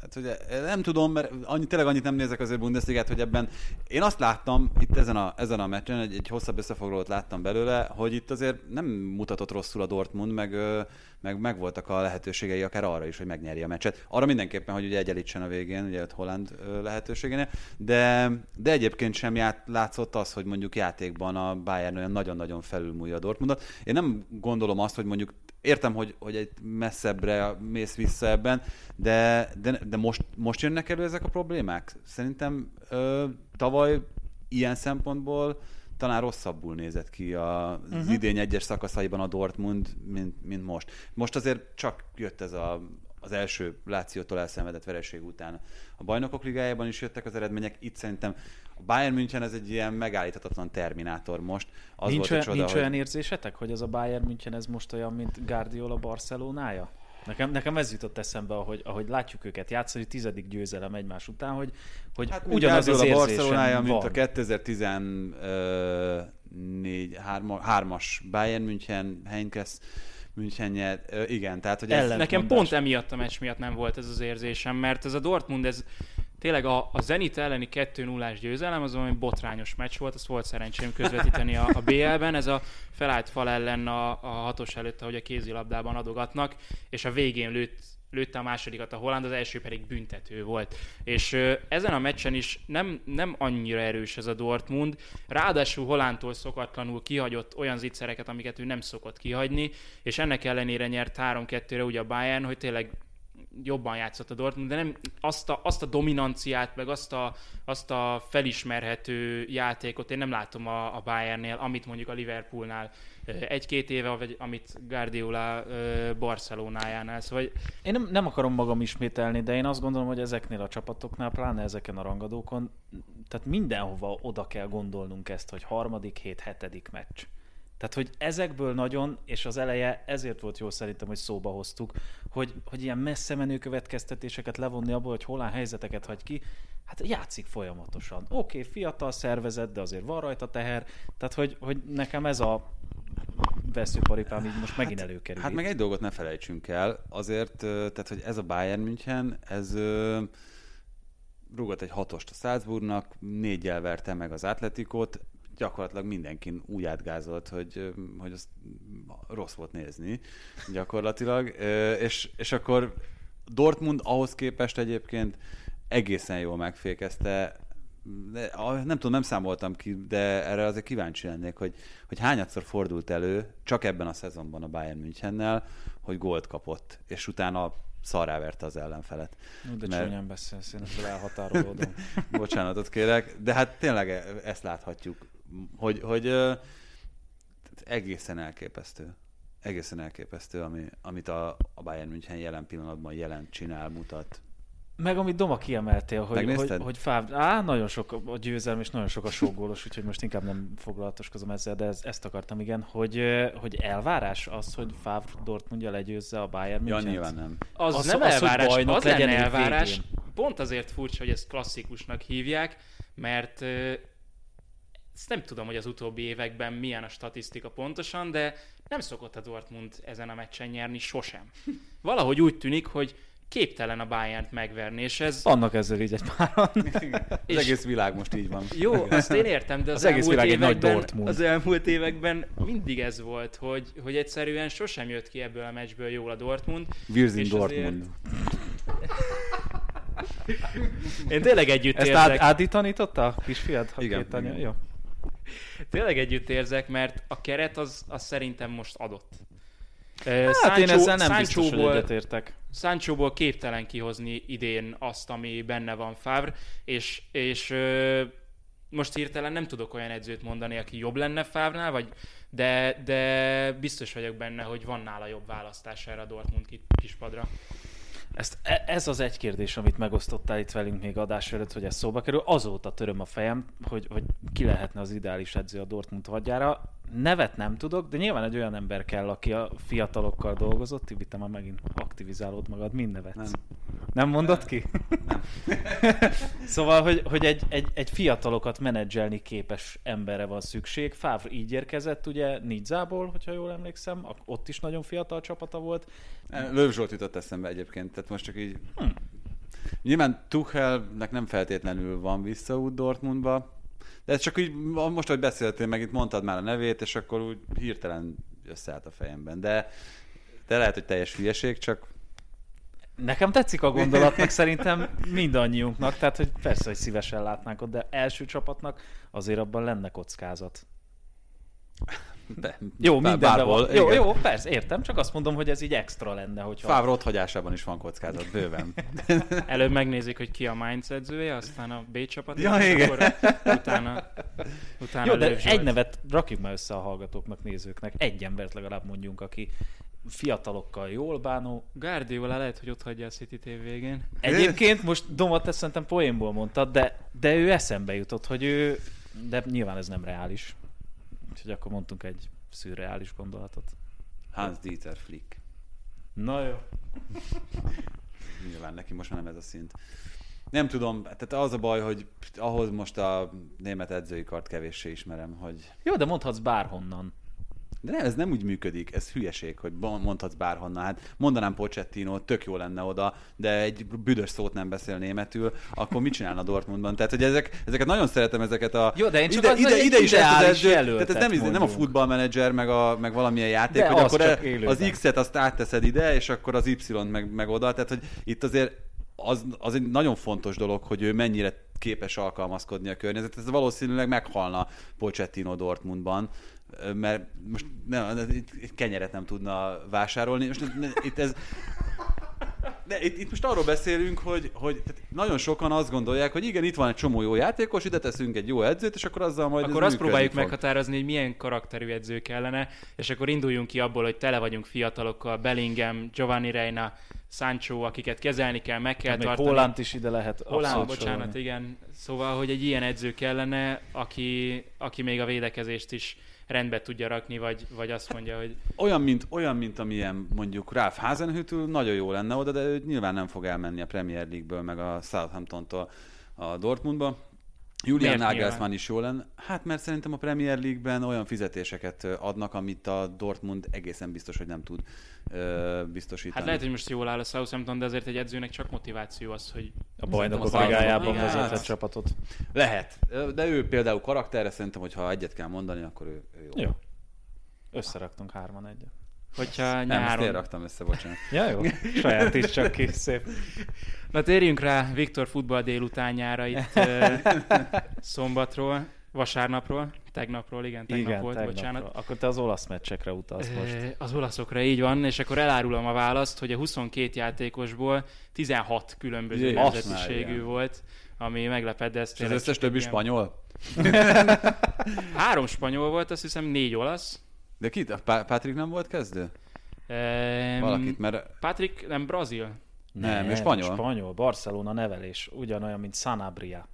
Hát ugye nem tudom, mert tényleg annyit nem nézek azért Bundesligát, hogy ebben én azt láttam itt ezen a meccsen, egy hosszabb összefoglalót láttam belőle, hogy itt azért nem mutatott rosszul a Dortmund, meg voltak a lehetőségei akár arra is, hogy megnyerje a meccset. Arra mindenképpen, hogy ugye egyenlítsen a végén, ugye ott Haaland lehetőségénél, de egyébként sem látszott az, hogy mondjuk játékban a Bayern olyan nagyon-nagyon felülmúlja a Dortmundot. Én nem gondolom azt, hogy mondjuk értem, hogy egy messzebbre mész vissza ebben, de most jönnek elő ezek a problémák? Szerintem tavaly ilyen szempontból talán rosszabbul nézett ki az idény egyes szakaszaiban a Dortmund, mint most. Most azért csak jött ez az első Lációtól elszenvedett vereség után. A Bajnokok Ligájában is jöttek az eredmények, itt szerintem a Bayern München ez egy ilyen megállíthatatlan terminátor most. Nincs olyan érzésetek, hogy ez a Bayern München ez most olyan, mint Guardiola Barcelonája? Nekem ez jutott eszembe, ahogy látjuk őket játszani, 10. győzelem egymás után, hogy hát ugyanaz az érzésem van. A Barcelonája, mint a 2014-3-as Bayern München, Heinkes Münchenje, igen, tehát hogy ez nekem pont emiatt a meccs miatt nem volt ez az érzésem, mert ez a Dortmund, ez tényleg a Zenit elleni 2-0-ás győzelem, az valami botrányos meccs volt, azt volt szerencsém közvetíteni a BL-ben, ez a felállt fal ellen a 6-os előtt, ahogy a kézilabdában adogatnak, és a végén lőtte a másodikat a Haaland, az első pedig büntető volt. És ezen a meccsen is nem annyira erős ez a Dortmund, ráadásul Haalandtól szokatlanul kihagyott olyan zicsereket, amiket ő nem szokott kihagyni, és ennek ellenére nyert 3-2-re ugye a Bayern, hogy tényleg jobban játszott a Dortmund, de nem azt a dominanciát, meg azt a felismerhető játékot én nem látom a Bayernnél, amit mondjuk a Liverpoolnál egy-két éve, vagy amit Guardiola Barcelonájánál. Szóval, én nem akarom magam ismételni, de én azt gondolom, hogy ezeknél a csapatoknál, pláne ezeken a rangadókon, tehát mindenhova oda kell gondolnunk ezt, hogy 3., 7., 7. meccs. Tehát, hogy ezekből nagyon, és az eleje ezért volt jó szerintem, hogy szóba hoztuk, hogy ilyen messze menő következtetéseket levonni abból, hogy hol áll helyzeteket hagy ki, hát játszik folyamatosan. Oké, fiatal szervezet, de azért van rajta teher, tehát, hogy nekem ez a veszőparipám így most megint előkerül. Hát meg egy dolgot ne felejtsünk el, azért, tehát, hogy ez a Bayern München, ez... rúgott egy 6-ost a Salzburgnak, 4-jel verte meg az Atletikot, gyakorlatilag mindenkin úgy átgázolt, hogy azt rossz volt nézni gyakorlatilag, és akkor Dortmund ahhoz képest egyébként egészen jól megfékezte, de, nem tudom, nem számoltam ki, de erre azért kíváncsi lennék, hogy hányadszor fordult elő csak ebben a szezonban a Bayern Münchennel, hogy gólt kapott, és utána szarrá verte az ellenfelet. De csúnyán beszélsz, én ezzel elhatárolódom. Bocsánatot kérek, de hát tényleg ezt láthatjuk, hogy egészen elképesztő. Egészen elképesztő, amit a Bayern München jelen pillanatban csinál, mutat. Meg amit Doma kiemeltél, hogy Favre... nagyon sok a győzelm, és nagyon sok a sógólos, úgyhogy most inkább nem foglalatoskozom ezzel, de ezt akartam, igen, hogy elvárás az, hogy Favre Dortmundja legyőzze a Bayern Münchent? Ja, nyilván nem. Az nem elvárás, az legyen elvárás. Végén. Pont azért furcsa, hogy ezt klasszikusnak hívják, mert ezt nem tudom, hogy az utóbbi években milyen a statisztika pontosan, de nem szokott a Dortmund ezen a meccsen nyerni sosem. Valahogy úgy tűnik, hogy képtelen a Bayernt megverni, és ez... Annak ezzel így egy páran. Az egész világ most így van. Jó, azt én értem, de az elmúlt években mindig ez volt, hogy egyszerűen sosem jött ki ebből a meccsből jól a Dortmund. Virzin Dortmund. Azért... Én tényleg együtt érzek. Ezt Ádi tanította? Kisfiad? Igen. Jó. Tényleg együtt érzek, mert a keret az szerintem most adott. Hát Sancho, én ezzel nem biztos, hogy egyetértek. Sanchóból képtelen kihozni idén azt, ami benne van Favre, és most hirtelen nem tudok olyan edzőt mondani, aki jobb lenne Favre-nál, de biztos vagyok benne, hogy van nála jobb választás erre a Dortmund kispadra. Ez az egy kérdés, amit megosztottál itt velünk még adás előtt, hogy ez szóba kerül. Azóta töröm a fejem, hogy ki lehetne az ideális edző a Dortmund hadjára. Nevet nem tudok, de nyilván egy olyan ember kell, aki a fiatalokkal dolgozott. Tibi, te már megint aktivizálod magad. Mind nevetsz? Nem mondod ki? Nem. Szóval, hogy egy fiatalokat menedzselni képes emberre van szükség. Favre így érkezett ugye Nizzából, hogyha jól emlékszem. Ott is nagyon fiatal csapata volt. Löw Zsolt jutott eszembe egyébként, tehát most csak így... Nyilván Tuchelnek nem feltétlenül van visszaút Dortmundba, de ez csak úgy, most, hogy beszéltél, meg itt mondtad már a nevét, és akkor úgy hirtelen összeállt a fejemben. De lehet, hogy teljes hülyeség, csak... Nekem tetszik a gondolatnak, szerintem mindannyiunknak, tehát hogy persze, hogy szívesen látnánk ott, de első csapatnak azért abban lenne kockázat. De, jó, mindenben van. Jó, persze, értem, csak azt mondom, hogy ez így extra lenne. Favre otthagyásában is van kockázat, bőven. Előbb megnézik, hogy ki a Mainz edzője, aztán a B csapat, ja, és akkor utána jó, de egy nevet rakjuk már össze a hallgatóknak, nézőknek. Egy embert legalább mondjunk, aki fiatalokkal jól bánó. Guardiola lehet, hogy ott hagyja a City TV végén. Egyébként most Doma, te szerintem poénból mondtad, de ő eszembe jutott, hogy ő... De nyilván ez nem reális. Úgyhogy akkor mondtunk egy szürreális gondolatot. Hans-Dieter Flick. Na jó. Nyilván neki most már nem ez a szint. Nem tudom, tehát az a baj, hogy ahhoz most a német edzői kart kevéssé ismerem, hogy... Jó, de mondhatsz bárhonnan. De nem, ez nem úgy működik, ez hülyeség, hogy mondhatsz bárhonnan. Hát mondanám Pochettino, tök jó lenne oda, de egy büdös szót nem beszél németül, akkor mit csinálna Dortmundban? Tehát, hogy ezeket nagyon szeretem, ezeket a... Jó, de én csak ide is ideális jelöltet. Tehát ez nem a futballmenedzser, meg valamilyen játék, de hogy akkor az X-et azt átteszed ide, és akkor az Y-t meg oda. Tehát, hogy itt azért az egy nagyon fontos dolog, hogy ő mennyire képes alkalmazkodni a környezet. Ez valószínűleg meghalna Pochettino Dortmundban, mert most kenyeret nem tudna vásárolni. Most itt ez De itt most arról beszélünk, hogy nagyon sokan azt gondolják, hogy igen, itt van egy csomó jó játékos, ide teszünk egy jó edzőt, és akkor azzal majd akkor azt próbáljuk meghatározni, hogy milyen karakterű edző kellene, és akkor induljunk ki abból, hogy tele vagyunk fiatalokkal, Bellingham, Giovanni Reina, Sancho, akiket kezelni kell, meg kell tartani. Haaland is ide lehet. Haaland, bocsánat, igen. Szóval, hogy egy ilyen edző kellene, aki még a védekezést is rendbe tudja rakni, vagy azt mondja, hogy... Olyan, mint amilyen mondjuk Ralf Hasenhüttl nagyon jó lenne oda, de ő nyilván nem fog elmenni a Premier League-ből, meg a Southamptontól a Dortmundba. Julian Nagelsmann is jó lenne. Hát mert szerintem a Premier League-ben olyan fizetéseket adnak, amit a Dortmund egészen biztos, hogy nem tud biztosítani. Hát lehet, hogy most jól áll a Southampton, de azért egy edzőnek csak motiváció az, hogy... A bajnokok ligájában vezetett csapatot. Lehet. De ő például karakterre, szerintem, hogyha egyet kell mondani, akkor ő jó. Jó. Összeraktunk hárman egyet. Hogyha nem, ezt én raktam össze, bocsánat. Ja, jó. Saját is csak ki, szép. Na térjünk rá Viktor futball délutánjára itt szombatról, vasárnapról, tegnapról, tegnap volt. Bocsánat. Akkor te az olasz meccsekre utalsz most. Az olaszokra, így van, és akkor elárulom a választ, hogy a 22 játékosból 16 különböző nemzetiségű volt, ami meglepett, de ezt... És az összes többi spanyol? 3 spanyol volt, azt hiszem 4 olasz. De ki? Patrick nem volt kezdő? Valakit, mert... Patrick nem brazil? Nem, ő spanyol. Spanyol, Barcelona nevelés, ugyanolyan, mint Sanabria.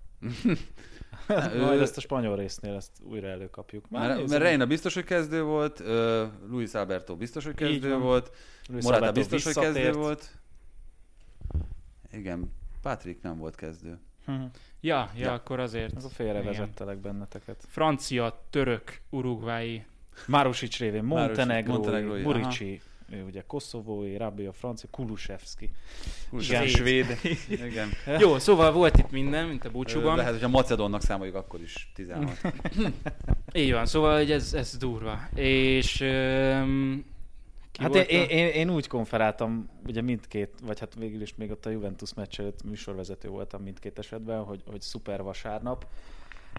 Majd ezt a spanyol résznél ezt újra előkapjuk. Mert Reina biztos, hogy kezdő volt, Luis Alberto biztos, hogy kezdő volt, Morata biztos, hogy kezdő volt. Igen, Patrick nem volt kezdő. Ja, akkor azért. Ez a félrevezettelek benneteket. Francia, török, urugvái, Marusics révén Montenegrói, Muriqi, ugye koszovói, Rabia, francia, Kulusevski. Igen, svéd. Igen. Jó, szóval volt itt minden, mint a búcsúban. Lehet, hogy a macedónnak számoljuk, akkor is 16. Így van, szóval hogy ez durva. És hát én úgy konferáltam, ugye mindkét, vagy hát végül is még ott a Juventus meccs előtt műsorvezető voltam mindkét esetben, hogy szuper vasárnap.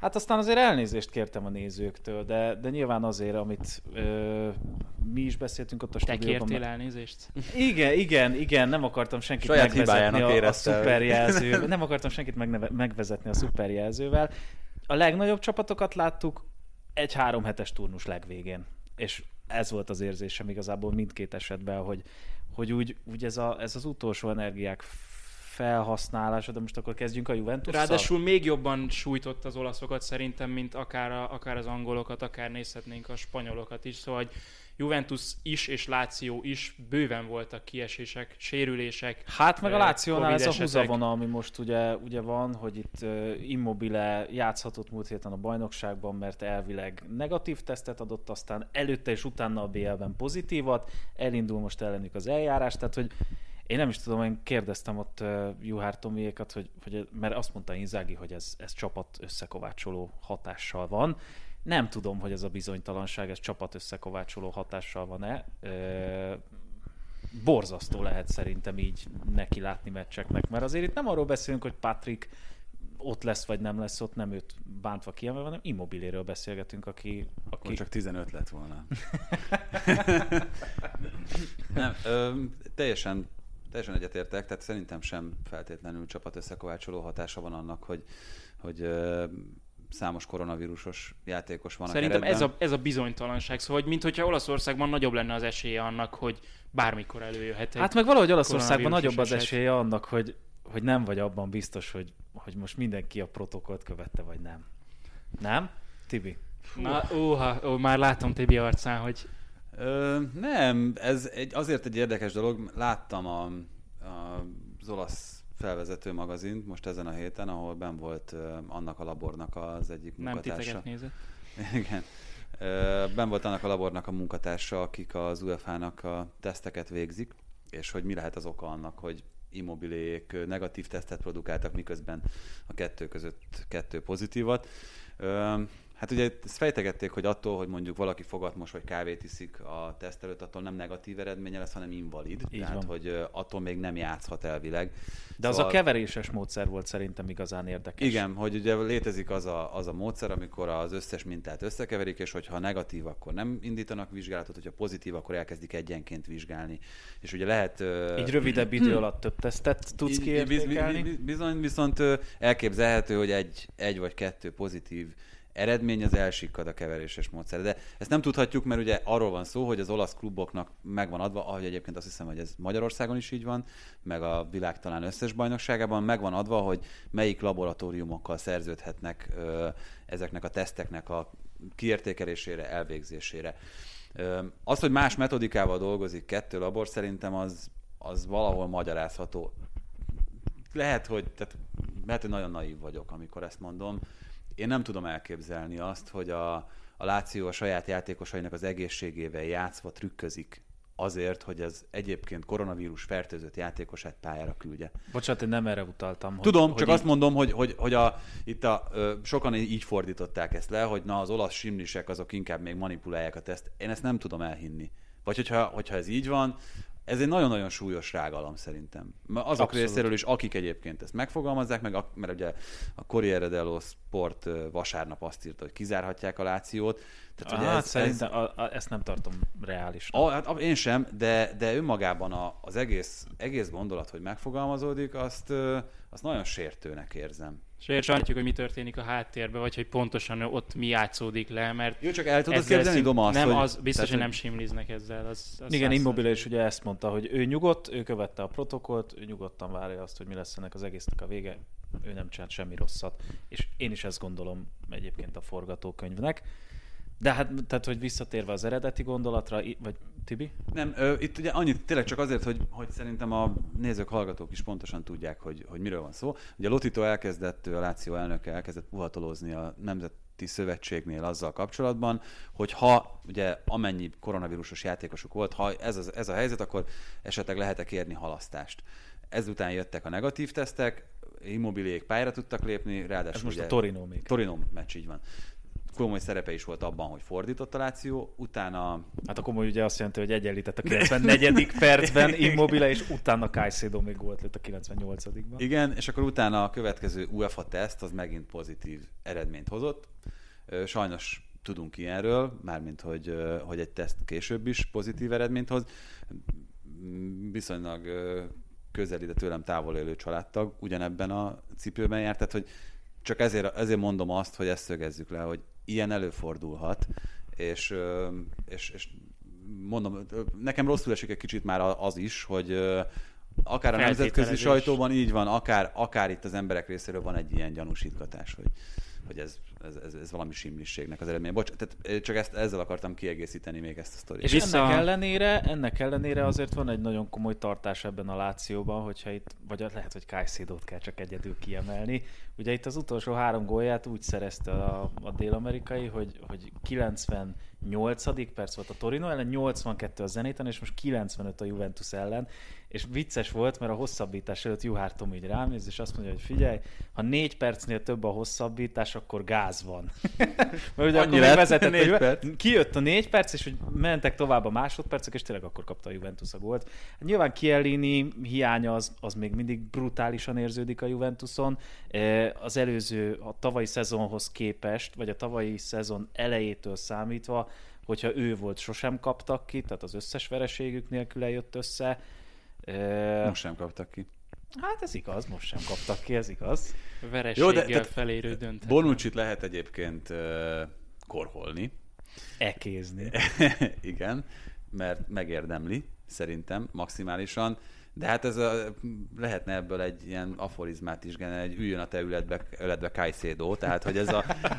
Hát aztán azért elnézést kértem a nézőktől, de nyilván azért, amit mi is beszéltünk ott a stúdióban. Te kértél elnézést? Igen, nem akartam senkit megvezetni a szuperjelzővel. Nem akartam senkit megvezetni a szuperjelzővel. A legnagyobb csapatokat láttuk egy 3-7-es turnus legvégén. És ez volt az érzésem igazából mindkét esetben, hogy úgy ez az utolsó energiák felhasználása, de most akkor kezdjünk a Juventus-szal. Ráadásul még jobban sújtott az olaszokat szerintem, mint akár az angolokat, akár nézhetnénk a spanyolokat is. Szóval hogy Juventus is és Lazio is bőven voltak kiesések, sérülések. Hát meg a Lációnál ez a húzavona, ami most ugye van, hogy itt Immobile játszhatott múlt héten a bajnokságban, mert elvileg negatív tesztet adott, aztán előtte és utána a BL-ben pozitívat, elindul most ellenük az eljárás, tehát hogy én nem is tudom, én kérdeztem ott Juhár Tomiékat, hogy, mert azt mondta Inzaghi, hogy ez csapat összekovácsoló hatással van. Nem tudom, hogy ez a bizonytalanság, ez csapat összekovácsoló hatással van-e. Borzasztó lehet szerintem így neki látni meccseknek, mert azért itt nem arról beszélünk, hogy Patrick ott lesz, vagy nem lesz ott, nem őt bántva kiemelve, hanem Immobiléről beszélgetünk, aki... Csak 15 lett volna. Nem, teljesen egyetértek, tehát szerintem sem feltétlenül csapat összekovácsoló hatása van annak, hogy számos koronavírusos játékos van a keretben. Szerintem ez a bizonytalanság, szóval hogy minthogyha Olaszországban nagyobb lenne az esélye annak, hogy bármikor előjöhet. Hát meg valahogy Olaszországban nagyobb az esélye annak, hogy nem vagy abban biztos, hogy most mindenki a protokollt követte, vagy nem. Nem? Tibi? Már látom Tibi arcán, hogy... Nem, ez azért egy érdekes dolog. Láttam az olasz felvezető magazint most ezen a héten, ahol benn volt annak a labornak az egyik munkatársa. Nem titeket nézett. Igen. Benn volt annak a labornak a munkatársa, akik az UEFA-nak a teszteket végzik, és hogy mi lehet az oka annak, hogy Immobilék negatív tesztet produkáltak, miközben a kettő között 2 pozitívat. Hát ugye ezt fejtegették, hogy attól, hogy mondjuk valaki fogatmos vagy kávét iszik a teszt előtt, attól nem negatív eredménye lesz, hanem invalid. Így tehát, van. Hogy attól még nem játszhat elvileg. De szóval... az a keveréses módszer volt szerintem igazán érdekes. Igen, hogy ugye létezik az a módszer, amikor az összes mintát összekeverik, és hogyha negatív, akkor nem indítanak vizsgálatot, hogyha pozitív, akkor elkezdik egyenként vizsgálni. És ugye lehet... Így rövidebb idő alatt több tesztet tudsz kiértékelni. Bizony, viszont elképzelhető, hogy egy vagy kettő pozitív eredmény az elsikkad a keveréses módszer. De ezt nem tudhatjuk, mert ugye arról van szó, hogy az olasz kluboknak megvan adva, ahogy egyébként azt hiszem, hogy ez Magyarországon is így van, meg a világ talán összes bajnokságában megvan adva, hogy melyik laboratóriumokkal szerződhetnek ezeknek a teszteknek a kiértékelésére, elvégzésére. Az, hogy más metodikával dolgozik kettő labor, szerintem az valahol magyarázható. Lehet, hogy nagyon naív vagyok, amikor ezt mondom. Én nem tudom elképzelni azt, hogy a Lazio a saját játékosainak az egészségével játszva trükközik azért, hogy az egyébként koronavírus fertőzött játékosát pályára küldje. Bocsánat, én nem erre utaltam. Tudom, hogy csak azt mondom, hogy sokan így fordították ezt le, hogy na az olasz simlisek azok inkább még manipulálják a teszt. Én ezt nem tudom elhinni. Vagy hogyha ez így van, ez egy nagyon-nagyon súlyos rágalom szerintem. Azok abszolút. Részéről is, akik egyébként ezt megfogalmazzák, mert ugye a Corriere dello Sport vasárnap azt írta, hogy kizárhatják a Lációt. Tehát, ugye ezt nem tartom reálisnak. Hát én sem, de önmagában az egész gondolat, hogy megfogalmazódik, azt nagyon sértőnek érzem. És értjük, hogy mi történik a háttérben, vagy hogy pontosan ott mi játszódik le, mert... Jó, csak el tudod képzelni, Doma, azt, nem, hogy... az biztos, hogy nem simliznek ezzel. Igen, Immobile is ugye ezt mondta, hogy ő nyugodt, ő követte a protokollt, ő nyugodtan várja azt, hogy mi lesz ennek az egésznek a vége, ő nem csinált semmi rosszat. És én is ezt gondolom egyébként a forgatókönyvnek. De hát, tehát, hogy visszatérve az eredeti gondolatra, vagy Tibi? Nem, itt ugye annyit tényleg csak azért, hogy szerintem a nézők, hallgatók is pontosan tudják, hogy miről van szó. Ugye Lotito a Lazio elnöke elkezdett puhatolózni a Nemzeti Szövetségnél azzal kapcsolatban, hogy ha ugye amennyi koronavírusos játékosuk volt, ha ez a helyzet, akkor esetleg lehet-e kérni halasztást. Ezután jöttek a negatív tesztek, Immobilék pályára tudtak lépni, ráadásul ez most ugye, a Torino még. Torino meccs, így van. Komoly szerepe is volt abban, hogy fordított a Lazio, utána... Hát a komoly ugye azt jelenti, hogy egyenlített a 94. percben Immobile, és utána Caicedo még gólt lőtt a 98-ban. Igen, és akkor utána a következő UEFA teszt az megint pozitív eredményt hozott. Sajnos tudunk ilyenről, mármint hogy egy teszt később is pozitív eredményt hoz. Viszonylag közel ide tőlem távol élő családtag ugyanebben a cipőben járt, tehát hogy csak ezért mondom azt, hogy ezt szögezzük le, hogy ilyen előfordulhat, és mondom, nekem rosszul esik egy kicsit már az is, hogy akár a nemzetközi sajtóban így van, akár itt az emberek részéről van egy ilyen gyanúsítgatás, hogy ez valami simlisségnek az eredmény. Bocs, tehát csak ezzel akartam kiegészíteni még ezt a sztorit. És ennek ellenére azért van egy nagyon komoly tartás ebben a Lációban, hogyha itt, vagy lehet, hogy Caicedo-t kell csak egyedül kiemelni. Ugye itt az utolsó 3 gólját úgy szerezte a dél-amerikai, hogy 98. perc volt a Torino ellen, 82 a Zenéten, és most 95 a Juventus ellen. És vicces volt, mert a hosszabbítás előtt Juhár Tom így ránéz, és azt mondja, hogy figyelj, ha 4 percnél több a hosszabbítás, akkor gáz van. Mert ugye akkor vezetett a Juventus. Kijött a 4 perc, és hogy mentek tovább a másodpercek, és tényleg akkor kapta a Juventus a gólt. Nyilván Chiellini hiánya az még mindig brutálisan érződik a Juventuson. Az előző, a tavalyi szezonhoz képest, vagy a tavalyi szezon elejétől számítva, hogyha ő volt, sosem kaptak ki, tehát az összes vereségük nélkül eljött össze. Most sem kaptak ki. Hát ez igaz, most sem kaptak ki, ez igaz. Vereséggel felérő döntetlen. Bonucsit lehet egyébként korholni. Ekézni. Igen, mert megérdemli, szerintem maximálisan. De hát ez lehetne ebből egy ilyen aforizmát is generálni, hogy üljön a te öletbe Caicedo. Tehát, hogy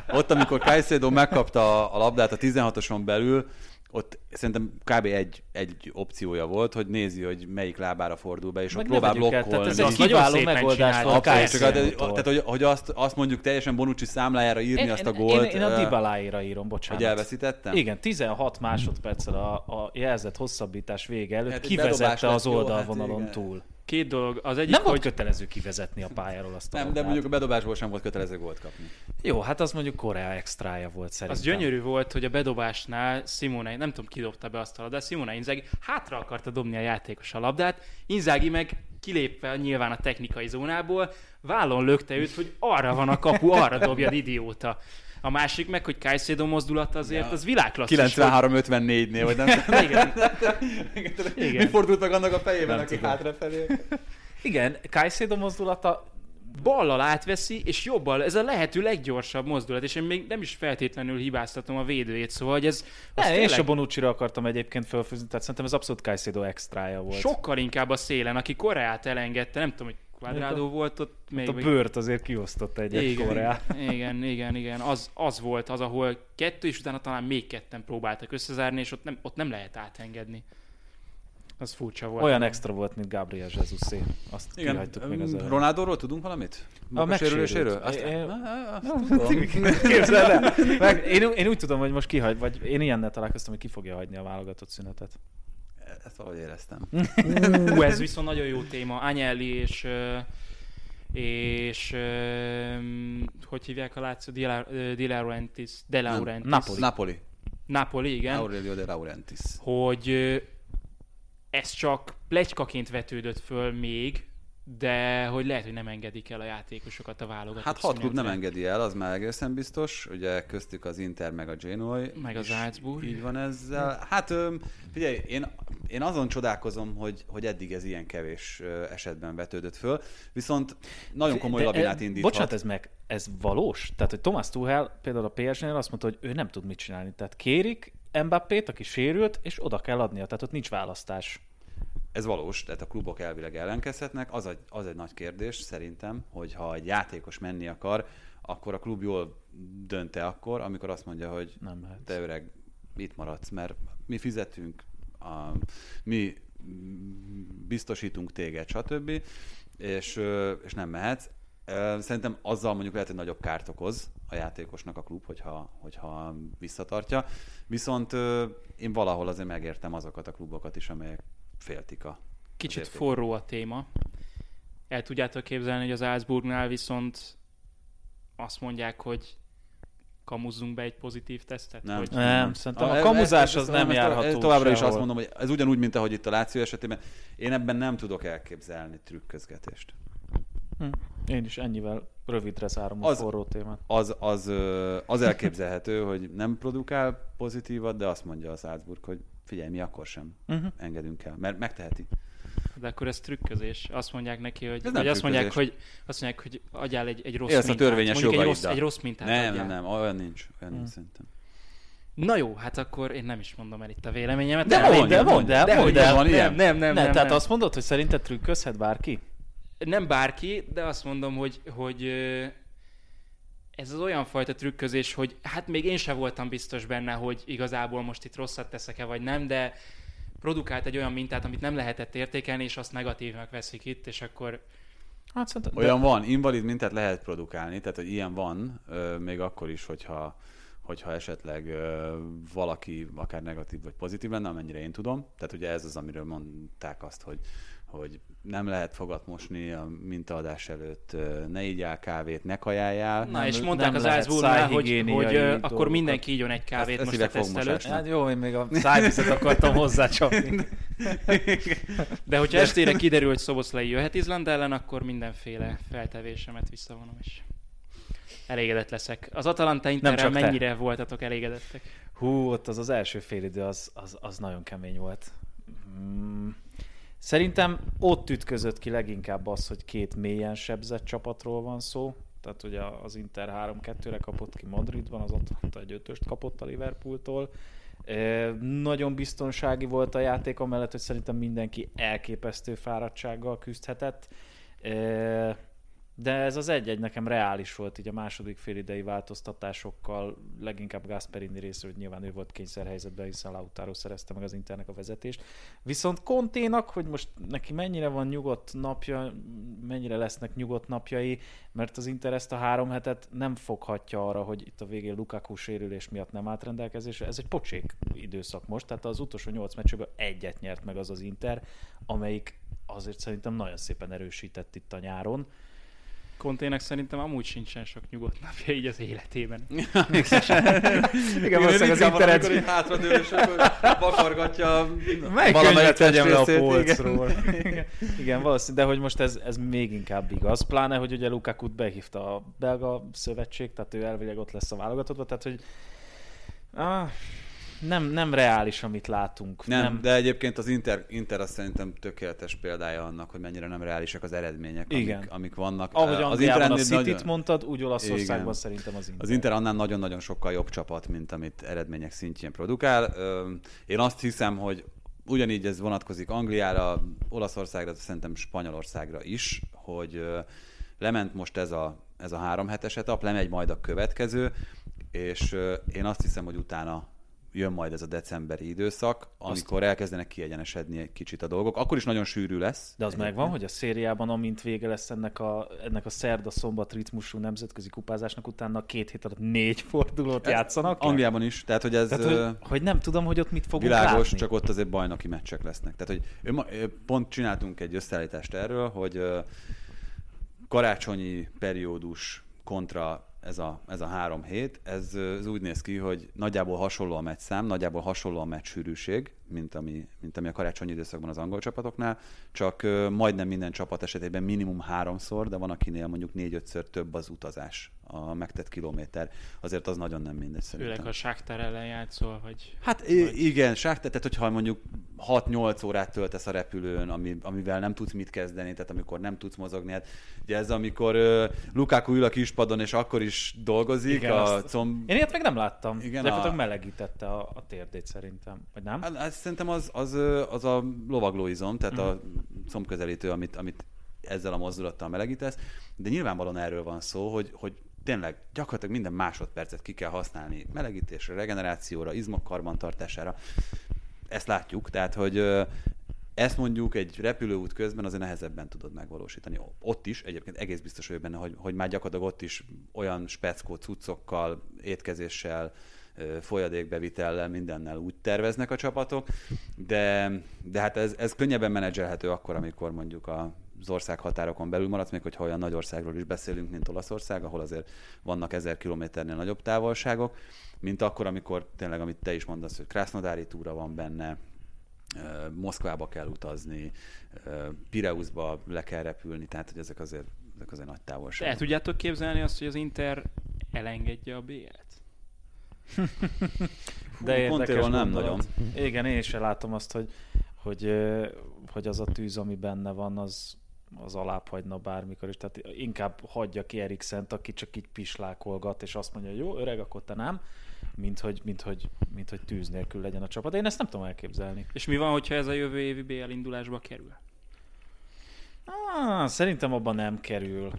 ott, amikor Caicedo megkapta a labdát a 16-oson belül, ott szerintem kb. egy opciója volt, hogy nézi, hogy melyik lábára fordul be, és meg ott próbál blokkolni. Tehát ez egy kiváló megoldás volt. Tehát, hogy azt mondjuk teljesen Bonucci számlájára írni azt a gólt. Én a Dybaláira írom, bocsánat. Hogy elveszítettem? Igen, 16 másodperccel a jelzett hosszabbítás vége előtt hát, kiveszette az oldalvonalon túl. Két dolog. Az egyik, hogy kötelező kivezetni a pályáról azt a labdát. Nem, de mondjuk a bedobásból sem volt kötelező gólt kapni. Jó, hát az mondjuk Korea extrája volt szerintem. Az gyönyörű volt, hogy a bedobásnál Simone, nem tudom ki dobta be azt a labdát, Simone Inzaghi hátra akarta dobni a játékos a labdát, Inzaghi meg kilépve nyilván a technikai zónából, vállon lökte őt, hogy arra van a kapu, arra dobjad, idióta. A másik meg, hogy Caicedo mozdulat azért, ja, az világklasszis. 93-54-nél, vagy nem? Igen. Mi fordult meg annak a fejében, nem aki tudom. Hátrafelé? Igen, Caicedo mozdulata ballal átveszi, és jobbal, ez a lehető leggyorsabb mozdulat, és én még nem is feltétlenül hibáztatom a védőjét, szóval hogy ez... Ne, tényleg... én is a Bonucci-ra akartam egyébként felfűzni, tehát szerintem ez abszolút Caicedo extrája volt. Sokkal inkább a szélen, aki Koreát elengedte, nem tudom, hogy Quadrado volt ott. Még a bőrt azért kiosztotta egyet Koreát. Igen. Az volt az, ahol kettő, és utána talán még ketten próbáltak összezárni, és ott nem lehet átengedni. Az furcsa volt. Olyan extra volt, mint Gabriel Jesusé. Azt kihagytuk még az előtt. Ronaldóról tudunk valamit? A megsérüléséről? Én úgy tudom, hogy most kihagy, vagy én ilyennel találkoztam, hogy ki fogja hagyni a válogatott szünetet. Ezt valahogy éreztem. Ez viszont nagyon jó téma. Agnelli és hogy hívják a Lazio? De Laurentiis. Napoli, igen. Aurelio De Laurentiis. Hogy ez csak pletykaként vetődött föl még, de hogy lehet, hogy nem engedik el a játékosokat a válogatott. Hát 6 klub nem engedi el, az már egészen biztos. Ugye köztük az Inter, meg a Genoa. Meg az Salzburg. Így van ezzel. Hát figyelj, én azon csodálkozom, hogy eddig ez ilyen kevés esetben vetődött föl, viszont nagyon komoly labinát indíthat. Bocsánat, ez valós? Tehát, hogy Thomas Tuchel például a PSG-nél azt mondta, hogy ő nem tud mit csinálni. Tehát kérik Mbappét, aki sérült, és oda kell adnia. Tehát ott nincs választás. Ez valós, tehát a klubok elvileg ellenkezhetnek. Az egy nagy kérdés szerintem, hogy ha egy játékos menni akar, akkor a klub jól dönte akkor, amikor azt mondja, hogy nem te öreg, itt maradsz, mert mi fizetünk, mi biztosítunk téged, stb. És nem mehetsz. Szerintem azzal mondjuk lehet, hogy nagyobb kárt okoz a játékosnak a klub, hogyha visszatartja. Viszont én valahol azért megértem azokat a klubokat is, amelyek féltik a... Kicsit forró a téma. El tudjátok képzelni, hogy az Salzburgnál viszont azt mondják, hogy kamuzzunk be egy pozitív tesztet? Nem. Hogy... nem. Szerintem a kamuzás az nem járható. Továbbra is azt mondom, hogy ez ugyanúgy, mint ahogy itt a Lazio esetében. Én ebben nem tudok elképzelni trükközgetést. Én is ennyivel rövidre zárom a forró témát. Az elképzelhető, hogy nem produkál pozitívat, de azt mondja a Salzburg, hogy figyelj, mi akkor sem engedünk el, mert megteheti. De akkor ez trükközés. Azt mondják neki, hogy azt mondják, hogy adjál egy rossz mintát. Ez a törvényes jogaidra. Egy rossz mintát adjál. Nem, olyan nincs szerintem. Na jó, hát akkor én nem is mondom el itt a véleményemet. De tehát azt mondod, hogy szerinted trükközhet bárki? Nem bárki, de azt mondom, hogy ez az olyan fajta trükközés, hogy hát még én sem voltam biztos benne, hogy igazából most itt rosszat teszek-e vagy nem, de produkált egy olyan mintát, amit nem lehetett értékelni, és azt negatívnak veszik itt, és akkor... van, invalid mintát lehet produkálni, tehát hogy ilyen van, még akkor is, hogyha esetleg valaki akár negatív vagy pozitív lenne, amennyire én tudom. Tehát ugye ez az, amiről mondták azt, hogy nem lehet fogat mosni a mintaadás előtt, ne igyál kávét, ne kajáljál. Na, és mondták az Salzburgnál, hogy akkor mindenki igyon egy kávét most a teszt előtt. Hát jó, én még a szájvizet akartam hozzácsapni. De hogyha estére kiderül, hogy Szoboszlai jöhet Izland ellen, akkor mindenféle feltevésemet visszavonom is. Elégedett leszek. Az Atalanta Interrel mennyire voltatok elégedettek? Hú, ott az első félidő az nagyon kemény volt. Szerintem ott ütközött ki leginkább az, hogy két mélyen sebzett csapatról van szó. Tehát ugye az Inter 3-2-re kapott ki Madridban, az Atalanta egy 5-öst kapott a Liverpooltól. Nagyon biztonsági volt a játék, amellett, hogy szerintem mindenki elképesztő fáradtsággal küzdhetett. De ez az 1-1 nekem reális volt, így a második félidei változtatásokkal, leginkább Gasperini részről, hogy nyilván ő volt kényszerhelyzetben, hiszen Lautaro szerezte meg az Internek a vezetést. Viszont Conténak, hogy most neki mennyire van nyugodt napja, mennyire lesznek nyugodt napjai, mert az Inter ezt a 3 hetet nem foghatja arra, hogy itt a végén Lukaku sérülés miatt nem állt rendelkezésre. Ez egy pocsék időszak most, tehát az utolsó 8 meccsből 1-et nyert meg az Inter, amelyik azért szerintem nagyon szépen erősített itt a nyáron. Contének szerintem amúgy sincsen sok nyugodt napja így az életében. Igen, valószínűleg az internet. Amikor így hátradől, és akkor vakargatja valamelyik tegyem le a polcról. Igen, valószínűleg, de hogy most ez még inkább igaz. Pláne, hogy ugye Lukakut behívta a belga szövetség, tehát ő elvileg ott lesz a válogatottban, tehát hogy nem reális, amit látunk. Nem, de egyébként az Inter az szerintem tökéletes példája annak, hogy mennyire nem reálisak az eredmények, amik vannak. Ahogy Angliában a Cityt nagyon... mondtad, úgy Olaszországban igen. Szerintem az Inter. Az Inter annál nagyon-nagyon sokkal jobb csapat, mint amit eredmények szintjén produkál. Én azt hiszem, hogy ugyanígy ez vonatkozik Angliára, Olaszországra, szerintem Spanyolországra is, hogy lement most ez a 3 hetes etap, lemegy majd a következő, és én azt hiszem, hogy utána jön majd ez a decemberi időszak, amikor elkezdenek kiegyenesedni egy kicsit a dolgok. Akkor is nagyon sűrű lesz. De az megvan, hogy a szériában, amint vége lesz ennek a szerda-szombat ritmusú nemzetközi kupázásnak, utána 2 hét alatt 4 fordulót játszanak. Angliában is. Tehát, hogy ez... hogy nem tudom, hogy ott mit fogunk világos, látni. Világos, csak ott azért bajnoki meccsek lesznek. Tehát, hogy pont csináltunk egy összeállítást erről, hogy karácsonyi periódus kontra ez a 3 hét, ez úgy néz ki, hogy nagyjából hasonló a meccszám, nagyjából hasonló a meccsűrűség, mint ami a karácsonyi időszakban az angol csapatoknál, csak majdnem minden csapat esetében minimum 3-szor, de van akinél mondjuk 4-5-ször több az utazás, a megtett kilométer. Azért az nagyon nem mindegy szerintem. Főleg a Sáktár ellen játszol, vagy... Hát igen, Sáktár, tehát hogyha mondjuk 6-8 órát töltesz a repülőn, amivel nem tudsz mit kezdeni, tehát amikor nem tudsz mozogni, hát ugye ez amikor Lukaku ül a kispadon, és akkor is dolgozik. Igen, Én ilyet meg nem láttam. Igen, melegítette a térdét szerintem, vagy nem? Hát, szerintem az a lovaglóizom, tehát a combközelítő, amit ezzel a mozdulattal melegítesz, de nyilvánvalóan erről van szó, hogy tényleg gyakorlatilag minden másodpercet ki kell használni melegítésre, regenerációra, izmok karbantartására. Ezt látjuk, tehát hogy ezt mondjuk egy repülőút közben azért nehezebben tudod megvalósítani. Ott is, egyébként egész biztos vagyok benne, hogy már gyakorlatilag ott is olyan speckó cuccokkal, étkezéssel, folyadékbevitellel, mindennel úgy terveznek a csapatok, de hát ez könnyebben menedzselhető akkor, amikor mondjuk az ország határokon belül maradsz, még hogyha olyan nagy országról is beszélünk, mint Olaszország, ahol azért vannak 1000 kilométernél nagyobb távolságok, mint akkor, amikor tényleg, amit te is mondasz, hogy Krasnodári túra van benne, Moszkvába kell utazni, Pireuszba le kell repülni, tehát hogy ezek azért nagy távolságok. De tudjátok képzelni azt, hogy az Inter elengedje a BL-t? De érdekes nem nagyon. Igen, én is látom azt, hogy az a tűz, ami benne van, az alább hagyna bármikor is. Tehát inkább hagyja ki Eriksent, aki csak így pislákolgat, és azt mondja, hogy jó, öreg, akkor te nem, mint hogy tűz nélkül legyen a csapat. Én ezt nem tudom elképzelni. És mi van, hogyha ez a jövő évi BL indulásba kerül? Szerintem abban nem kerül.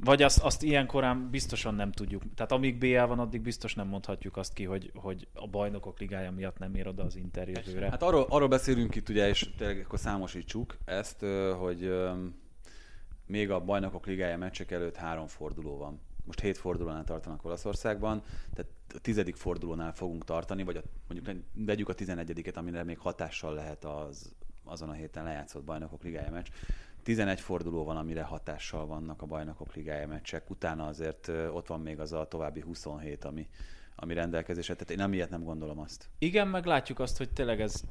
Vagy azt ilyen korán biztosan nem tudjuk. Tehát amíg BL van, addig biztos nem mondhatjuk azt ki, hogy a Bajnokok Ligája miatt nem ér oda az Inter jövőre. Hát arról beszélünk itt ugye, és tényleg akkor számosítsuk ezt, hogy még a Bajnokok Ligája meccsek előtt 3 forduló van. Most 7 fordulónál tartanak Olaszországban, tehát a 10. fordulónál fogunk tartani, vagy mondjuk vegyük a 11-et, amire még hatással lehet azon a héten lejátszott Bajnokok Ligája meccs. 11 forduló van, amire hatással vannak a Bajnokok Ligája meccsek. Utána azért ott van még az a további 27, ami rendelkezésre. Tehát én amilyet nem gondolom azt. Igen, meg látjuk azt, hogy tényleg ez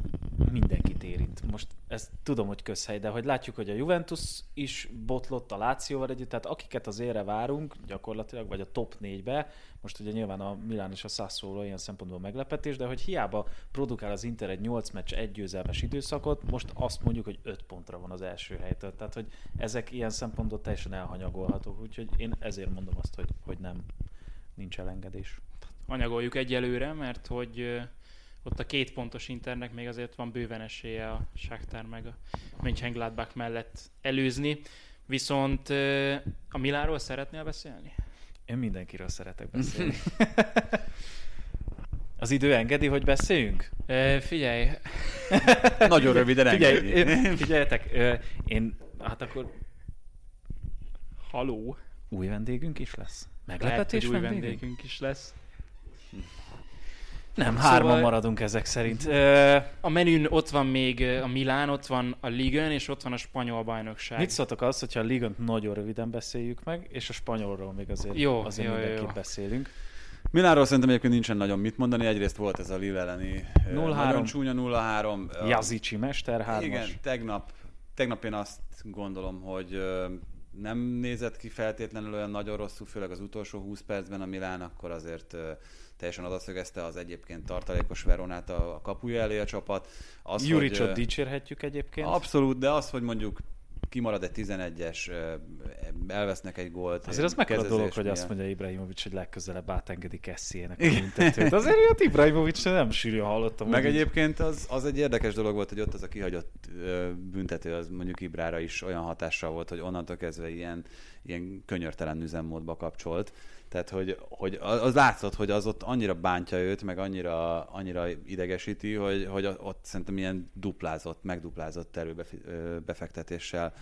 mindenkit érint. Most ezt tudom, hogy közhely, de hogy látjuk, hogy a Juventus is botlott a Lációval együtt, tehát akiket az élre várunk gyakorlatilag, vagy a top 4-be, most ugye nyilván a Milán és a Sassuolo ilyen szempontból meglepetés, de hogy hiába produkál az Inter egy 8 meccs 1 győzelmes időszakot, most azt mondjuk, hogy 5 pontra van az első helytől. Tehát, hogy ezek ilyen szempontból teljesen elhanyagolhatók, úgyhogy én ezért mondom azt, hogy nem, nincs elengedés. Anyagoljuk egyelőre, mert hogy ott a 2 pontos Internek még azért van bőven esélye a Sáktár meg a Mönchengladbach mellett előzni. Viszont a Milánról szeretnél beszélni? Én mindenkiről szeretek beszélni. Az idő engedi, hogy beszéljünk? Figyelj! Nagyon röviden engedi. Figyeljetek, hát akkor... Haló! Új vendégünk is lesz. Meglepetés vendégünk is lesz. Nem, szóval hárman maradunk ezek szerint. A menün ott van még a Milán, ott van a Ligön, és ott van a spanyol bajnokság. Mit szóltok az, hogyha a Ligönt nagyon röviden beszéljük meg, és a spanyolról még azért mindenképp beszélünk. Milánról szerintem egyébként nincsen nagyon mit mondani. Egyrészt volt ez a Lille elleni 0-3. Nagyon csúnya 0-3. Jazici mesterhármas. Igen, tegnap én azt gondolom, hogy nem nézett ki feltétlenül olyan nagyon rosszul, főleg az utolsó 20 percben a Milán, akkor azért teljesen odaszögezte az egyébként tartalékos Veronát a kapuja elé a csapat. Juricsot dicsérhetjük egyébként? Abszolút, de az, hogy mondjuk kimarad egy 11-es, elvesznek egy gólt. Azért az mekkora dolog, hogy azt mondja Ibrahimović, hogy legközelebb átengedik Essienek a büntetőt. Azért ilyet Ibrahimović nem sűrűen hallottam. Meg egyébként az egy érdekes dolog volt, hogy ott az a kihagyott büntető, az mondjuk Ibrára is olyan hatással volt, hogy onnantól kezdve ilyen könyörtelen üzemmódba kapcsolt. Tehát, hogy az látszott, hogy az ott annyira bántja őt, meg annyira idegesíti, hogy ott szerintem ilyen megduplázott erőbefektetéssel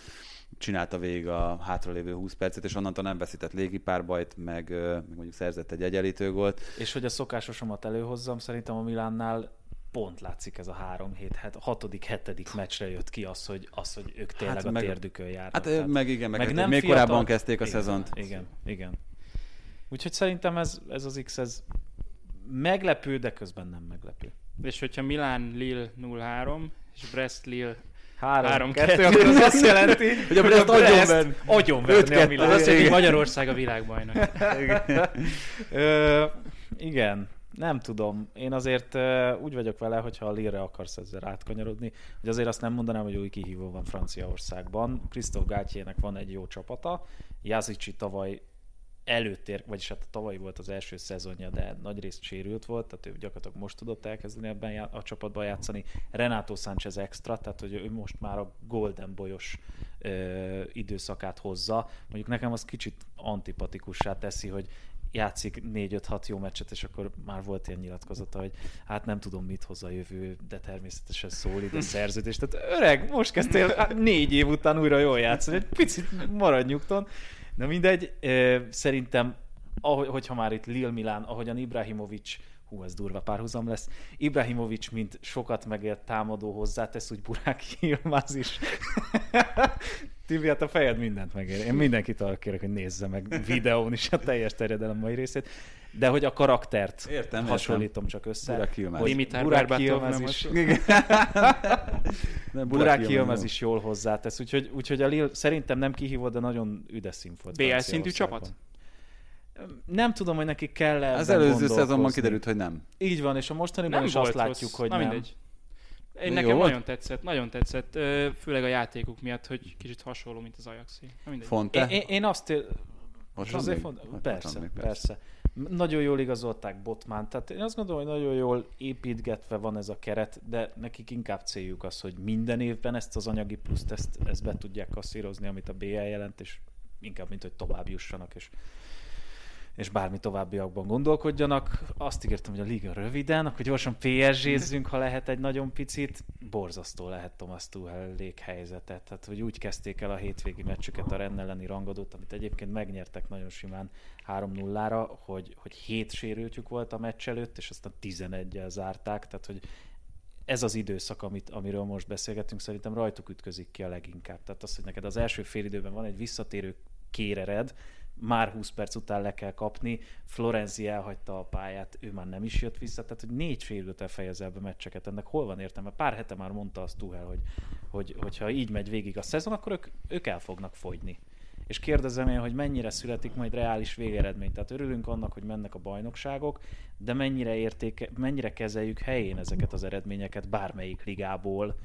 csinálta végig a hátralévő 20 percet, és onnantól nem veszített légipárbajt, meg mondjuk szerzett egy egyenlítő gólt. És hogy a szokásosomat előhozzam, szerintem a Milánnál pont látszik ez a 6.-7. meccsre jött ki az, hogy ők tényleg a térdükön járnak. Hát meg még korábban kezdték a szezont. Igen. Úgyhogy szerintem ez az X, ez meglepő, de közben nem meglepő. És hogyha Milán Lille 0-3, és Brest Lille 3-2, akkor az azt jelenti, hogy a Brest agyonverni a Milán. Az azt jelenti, hogy Magyarország a világbajnok. Igen, nem tudom. Én azért úgy vagyok vele, hogyha a Lille-re akarsz ezzel átkanyarodni, hogy azért azt nem mondanám, hogy új kihívó van Franciaországban. Christophe Gathiernek van egy jó csapata. Jazici tavaly előttér, vagyis hát tavaly volt az első szezonja, de nagyrészt sérült volt, tehát ő gyakorlatilag most tudott elkezdeni ebben a csapatban játszani. Renato Sánchez extra, tehát hogy ő most már a Golden Boy-os időszakát hozza. Mondjuk nekem az kicsit antipatikussá teszi, hogy játszik 4-5-6 jó meccset, és akkor már volt ilyen nyilatkozata, hogy hát nem tudom, mit hoz a jövő, de természetesen szól ide szerződés. Tehát öreg, most kezdtél 4 év után újra jól játszani, egy picit maradj nyugton. Na mindegy, szerintem, hogyha már itt Lille Milán, ahogyan Ibrahimović, ez durva párhuzam lesz, Ibrahimović, mint sokat megélt támadó hozzátesz, úgy Buráki Yilmaz is. Tibi, hát a fejed mindent megér. Én mindenkit arra kérek, hogy nézze meg videón is a teljes terjedelem mai részét. De hogy a karaktert hasonlítom csak össze. Buráki Yilmaz. Buráki Yilmaz is. Buráki Yilmaz is jól hozzátesz. Úgyhogy a Lille szerintem nem kihívó, de nagyon üdes színfot. BL szintű csapat? Nem tudom, hogy neki kell ebben gondolkozni. Az előző szezonban kiderült, hogy nem. Így van, és a mostaniban is azt látjuk, hogy nem. Nekem nagyon tetszett, főleg a játékuk miatt, hogy kicsit hasonló, mint az Ajaxi. Fonte? Én azt... Persze. Nagyon jól igazolták Botmán, tehát én azt gondolom, hogy nagyon jól építgetve van ez a keret, de nekik inkább céljuk az, hogy minden évben ezt az anyagi pluszt, ezt be tudják kasszírozni, amit a BL jelent, és inkább, mint hogy tovább jussanak, és bármi továbbiakban gondolkodjanak. Azt ígértem, hogy a liga röviden, akkor gyorsan PSG-zzünk, ha lehet egy nagyon picit. Borzasztó lehet Thomas Tuchel léghelyzetet. Tehát, hogy úgy kezdték el a hétvégi meccsüket, a Rennes elleni rangadót, amit egyébként megnyertek nagyon simán 3-0-ra, hogy 7 sérültjük volt a meccs előtt, és aztán 11-jel zárták. Tehát, hogy ez az időszak, amiről most beszélgetünk, szerintem rajtuk ütközik ki a leginkább. Tehát az, hogy neked az első fél időben van egy visszatérő kérered, már 20 perc után le kell kapni, Florenzi elhagyta a pályát, ő már nem is jött vissza, tehát hogy 4 fél időt elfejez ebbe meccseket, ennek hol van értelme? Pár hete már mondta azt Tuchel, hogy ha így megy végig a szezon, akkor ők el fognak fogyni. És kérdezem én, hogy mennyire születik majd reális végeredmény. Tehát örülünk annak, hogy mennek a bajnokságok, de mennyire kezeljük helyén ezeket az eredményeket bármelyik ligából,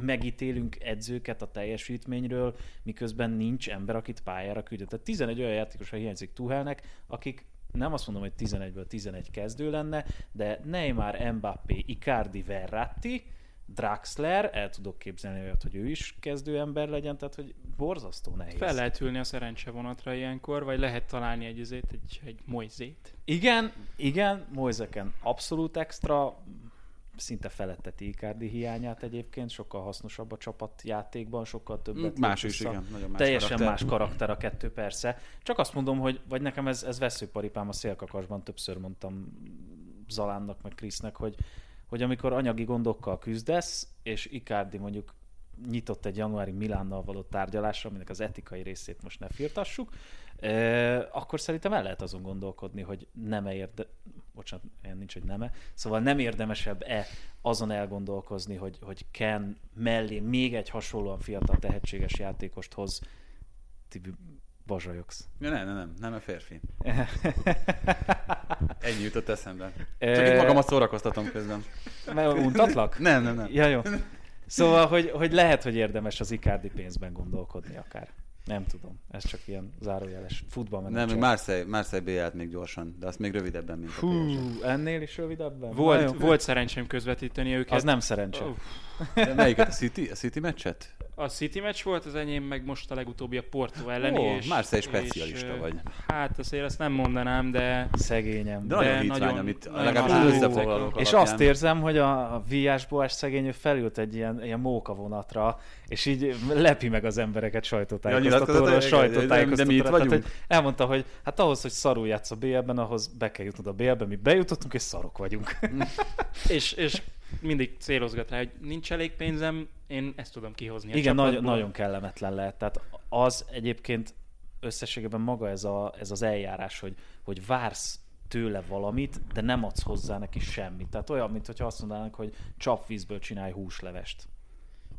megítélünk edzőket a teljesítményről, miközben nincs ember, akit pályára küldött. Tehát 11 olyan játékosra hiányzik Tuchelnek, akik nem azt mondom, hogy 11-ből 11 kezdő lenne, de Neymar, Mbappé, Icardi, Verratti, Draxler, el tudok képzelni olyat, hogy ő is kezdő ember legyen, tehát hogy borzasztó nehéz. Fel lehet ülni a szerencsevonatra ilyenkor, vagy lehet találni egy Moisét. Igen, Moiseken abszolút extra, szinte feletteti Icardi hiányát egyébként, sokkal hasznosabb a csapatjátékban, sokkal többet. Más is, igen. Nagyon más teljesen karakter. Más karakter a kettő, persze. Csak azt mondom, hogy vagy nekem ez veszőparipám, a szélkakasban többször mondtam Zalánnak, meg Krisznek, hogy amikor anyagi gondokkal küzdesz, és Icardi mondjuk nyitott egy januári Milánnal való tárgyalásra, aminek az etikai részét most ne firtassuk, akkor szerintem el lehet azon gondolkodni, hogy nem érdemesebb-e azon elgondolkozni, hogy Ken mellé még egy hasonlóan fiatal tehetséges játékost hoz. Tibi, bazsajogsz. Ja, nem a férfi. Ennyi jutott eszembe. Csak itt magamat szórakoztatom közben. Mert untatlak? Nem. Ja, jó. Szóval, hogy lehet, hogy érdemes az Icardi pénzben gondolkodni akár. Nem tudom. Ez csak ilyen zárójeles futballmenedzser. Nem, Marseille B-ját még gyorsan, de azt még rövidebben, mint a PSG. Ennél is rövidebben? Volt szerencsém közvetíteni őket. Az nem szerencse. Melyiket? A City meccset? A City meccs volt az enyém, meg most a legutóbbi a Porto elleni. Marseille specialista vagy. Hát azért ezt nem mondanám, de... Szegényem. De nagyon hitvány, amit legalábbis összefoglalok. És azt érzem, hogy a Víás Boás szegény felült egy ilyen mókavonatra, és így lepi meg az embereket sajtótájékoztatóra, a sajtótájékoztatóra. Elmondta, hogy hát ahhoz, hogy szarul játsz a BL-ben, ahhoz be kell jutnod a BL-ben, mi bejutottunk, és szarok vagyunk. És mindig célozgat rá, hogy nincs elég pénzem, én ezt tudom kihozni. Igen, nagyon kellemetlen lehet. Tehát az egyébként összességében maga ez az eljárás, hogy vársz tőle valamit, de nem adsz hozzá neki semmit. Tehát olyan, mintha azt mondanának, hogy csapvízből csinálj húslevest.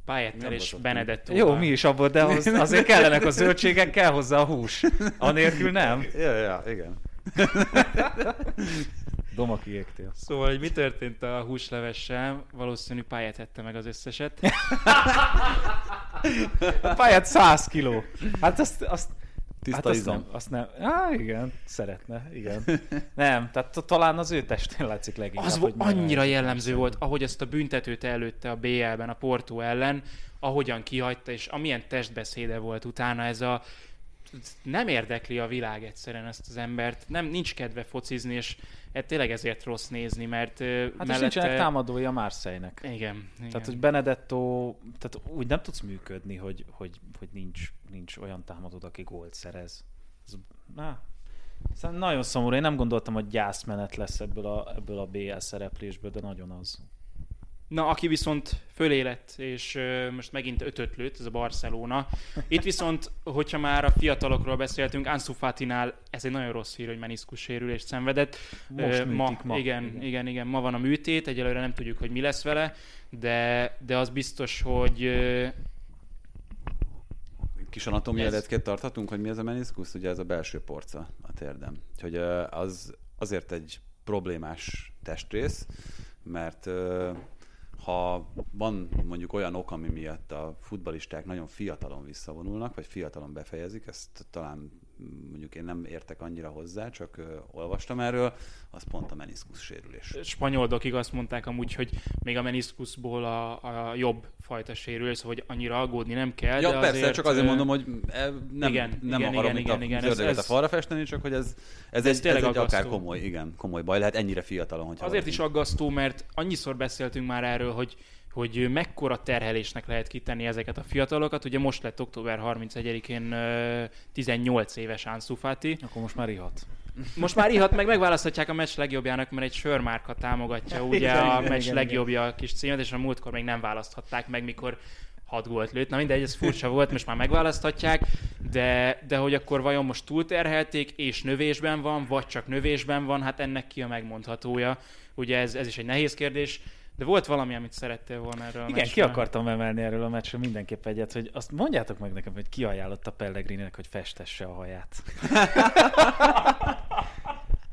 Pályettel és Benedettóval. Jó, mi is abból, de azért kellenek a zöldségek, kell hozzá a hús. Anélkül nem? Ja, igen. Doma, kiégtél. Szóval, hogy mi történt a húslevessel? Valószínű Pályát hette meg az összeset. A Pályát 100 kiló. Hát azt tiszta hát izom. Azt nem. Igen, szeretne, igen. Nem, tehát talán az ő testén látszik leginkább. Az annyira jellemző volt, ahogy ezt a büntetőt előtte a BL-ben, a Porto ellen, ahogyan kihagyta, és amilyen testbeszéde volt utána ez a... Nem érdekli a világ egyszerűen ezt az embert, nincs kedve focizni, és tényleg ezért rossz nézni, mert hát mellette... nincsenek támadói a Marseille-nek. Igen. Tehát, hogy Benedetto, tehát úgy nem tudsz működni, hogy nincs olyan támadód, aki gólt szerez. Szóval nagyon szomorú, én nem gondoltam, hogy gyászmenet lesz ebből a BL szereplésből, de nagyon az. Na, aki viszont fölé lett, és most megint ötöt lőtt, ez a Barcelona. Itt viszont, hogyha már a fiatalokról beszéltünk, Ansu Fatinál ez egy nagyon rossz hír, hogy meniszkussérülést szenvedett. Most ma. Igen, ma van a műtét, egyelőre nem tudjuk, hogy mi lesz vele, de az biztos, hogy... Kis anatómiaeletket tarthatunk, hogy mi ez a meniszkusz? Ugye ez a belső porca a térdem. Úgyhogy az azért egy problémás testrész, mert... Ha van mondjuk olyan ok, ami miatt a futballisták nagyon fiatalon visszavonulnak, vagy fiatalon befejezik, ezt talán mondjuk én nem értek annyira hozzá, csak olvastam erről, az pont a meniszkusz sérülés. Spanyol dokig azt mondták amúgy, hogy még a meniszkuszból a jobb fajta sérülés, hogy annyira aggódni nem kell. Ja, de persze, azért... csak azért mondom, hogy nem akarom az ördöget a falra festeni, csak hogy ez egy akár komoly baj, lehet ennyire fiatalon. Hogy azért is aggasztó, mert annyiszor beszéltünk már erről, hogy mekkora terhelésnek lehet kitenni ezeket a fiatalokat. Ugye most lett október 31-én 18 éves Ansu Fati. Akkor most már ihat. Meg megválaszthatják a meccs legjobbjának, mert egy sörmárka támogatja ugye a meccs legjobbja a kis címet, és a múltkor még nem választhatták meg, mikor 6 gólt lőtt. Na mindegy, ez furcsa volt, most már megválaszthatják, de hogy akkor vajon most túlterhelték, és növésben van, vagy csak növésben van, hát ennek ki a megmondhatója. Ugye ez is egy nehéz kérdés. De volt valami, amit szerettél volna erről a meccsről? Igen, ki akartam emelni erről a meccsről mindenképp egyet, hogy azt mondjátok meg nekem, hogy ki ajánlott a Pellegrininek, hogy festesse a haját.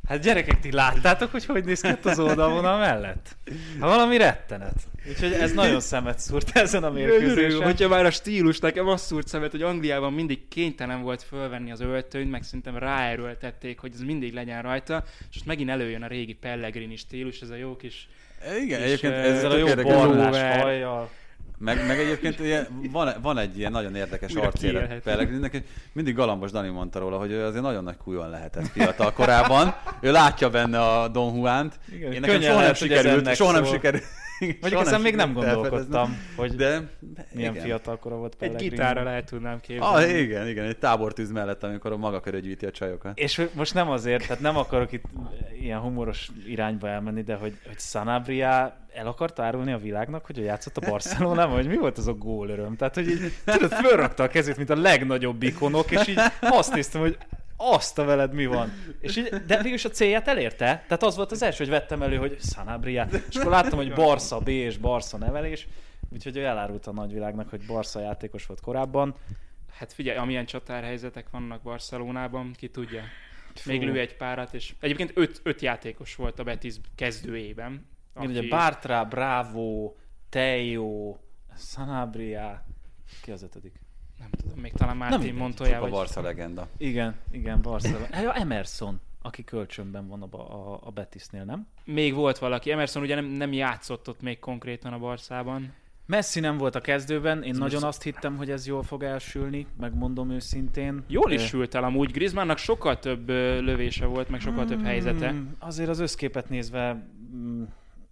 Hát gyerekek, ti láttátok, hogy néz ki az oldalvonal mellett? Hát valami rettenet. Úgyhogy ez nagyon szemet szúrt ezen a mérkőzésen. Hogyha már a stílus, nekem az szúrt szemet, hogy Angliában mindig kénytelen volt fölvenni az öltönyt, meg szerintem ráerőltették, hogy ez mindig legyen rajta, és most megint előjön a régi Pellegrini stílus, ez a jó kis... Igen, és egyébként ezzel a jó barnás hajjal. Meg egyébként van egy ilyen nagyon érdekes arcélet Pellegrinnek. Mindig Galambos Dani mondta róla, hogy ő azért nagyon nagy kújon lehetett fiatal korában. Ő látja benne a Don Juant. Én nekem soha nem sikerült. Mondjuk ezen még nem gondolkodtam, hogy milyen fiatal kora volt Pellegrin. Egy gitárra lehet tudnám képzelni. Igen, egy tábortűz mellett, amikor a maga körül gyűjti a csajokat. És most nem azért, tehát nem akarok itt ilyen humoros irányba elmenni, de hogy Sanabria el akarta árulni a világnak, hogy ő játszott a Barcelonában, hogy mi volt az a gól öröm. Tehát, hogy így fölrakta a kezét, mint a legnagyobb ikonok, és így azt néztem, hogy azt a veled mi van. És így, de végülis a célját elérte. Tehát az volt az első, hogy vettem elő, hogy Sanabria. És akkor láttam, hogy Barca B és Barca nevelés. Úgyhogy ő elárulta a nagyvilágnak, hogy Barca játékos volt korábban. Hát figyelj, amilyen csatárhelyzetek vannak Barcelonában, ki tudja. Még lő egy párat, és egyébként öt játékos volt a Betis kezdőjében. Aki... ugye Bartra, Bravo, Teo, Sanabria, ki az ötödik? Nem tudom, még talán Martin Montoya. Csak vagy... a Barca legenda. Igen, Barca. Emerson, aki kölcsönben van a Betisnél, nem? Még volt valaki. Emerson ugye nem játszott ott még konkrétan a Barcában. Messi nem volt a kezdőben, én nagyon azt hittem, hogy ez jól fog elsülni, megmondom őszintén. Jól is sült el amúgy, Griezmannnak sokkal több lövése volt, meg sokkal több helyzete. Azért az összképet nézve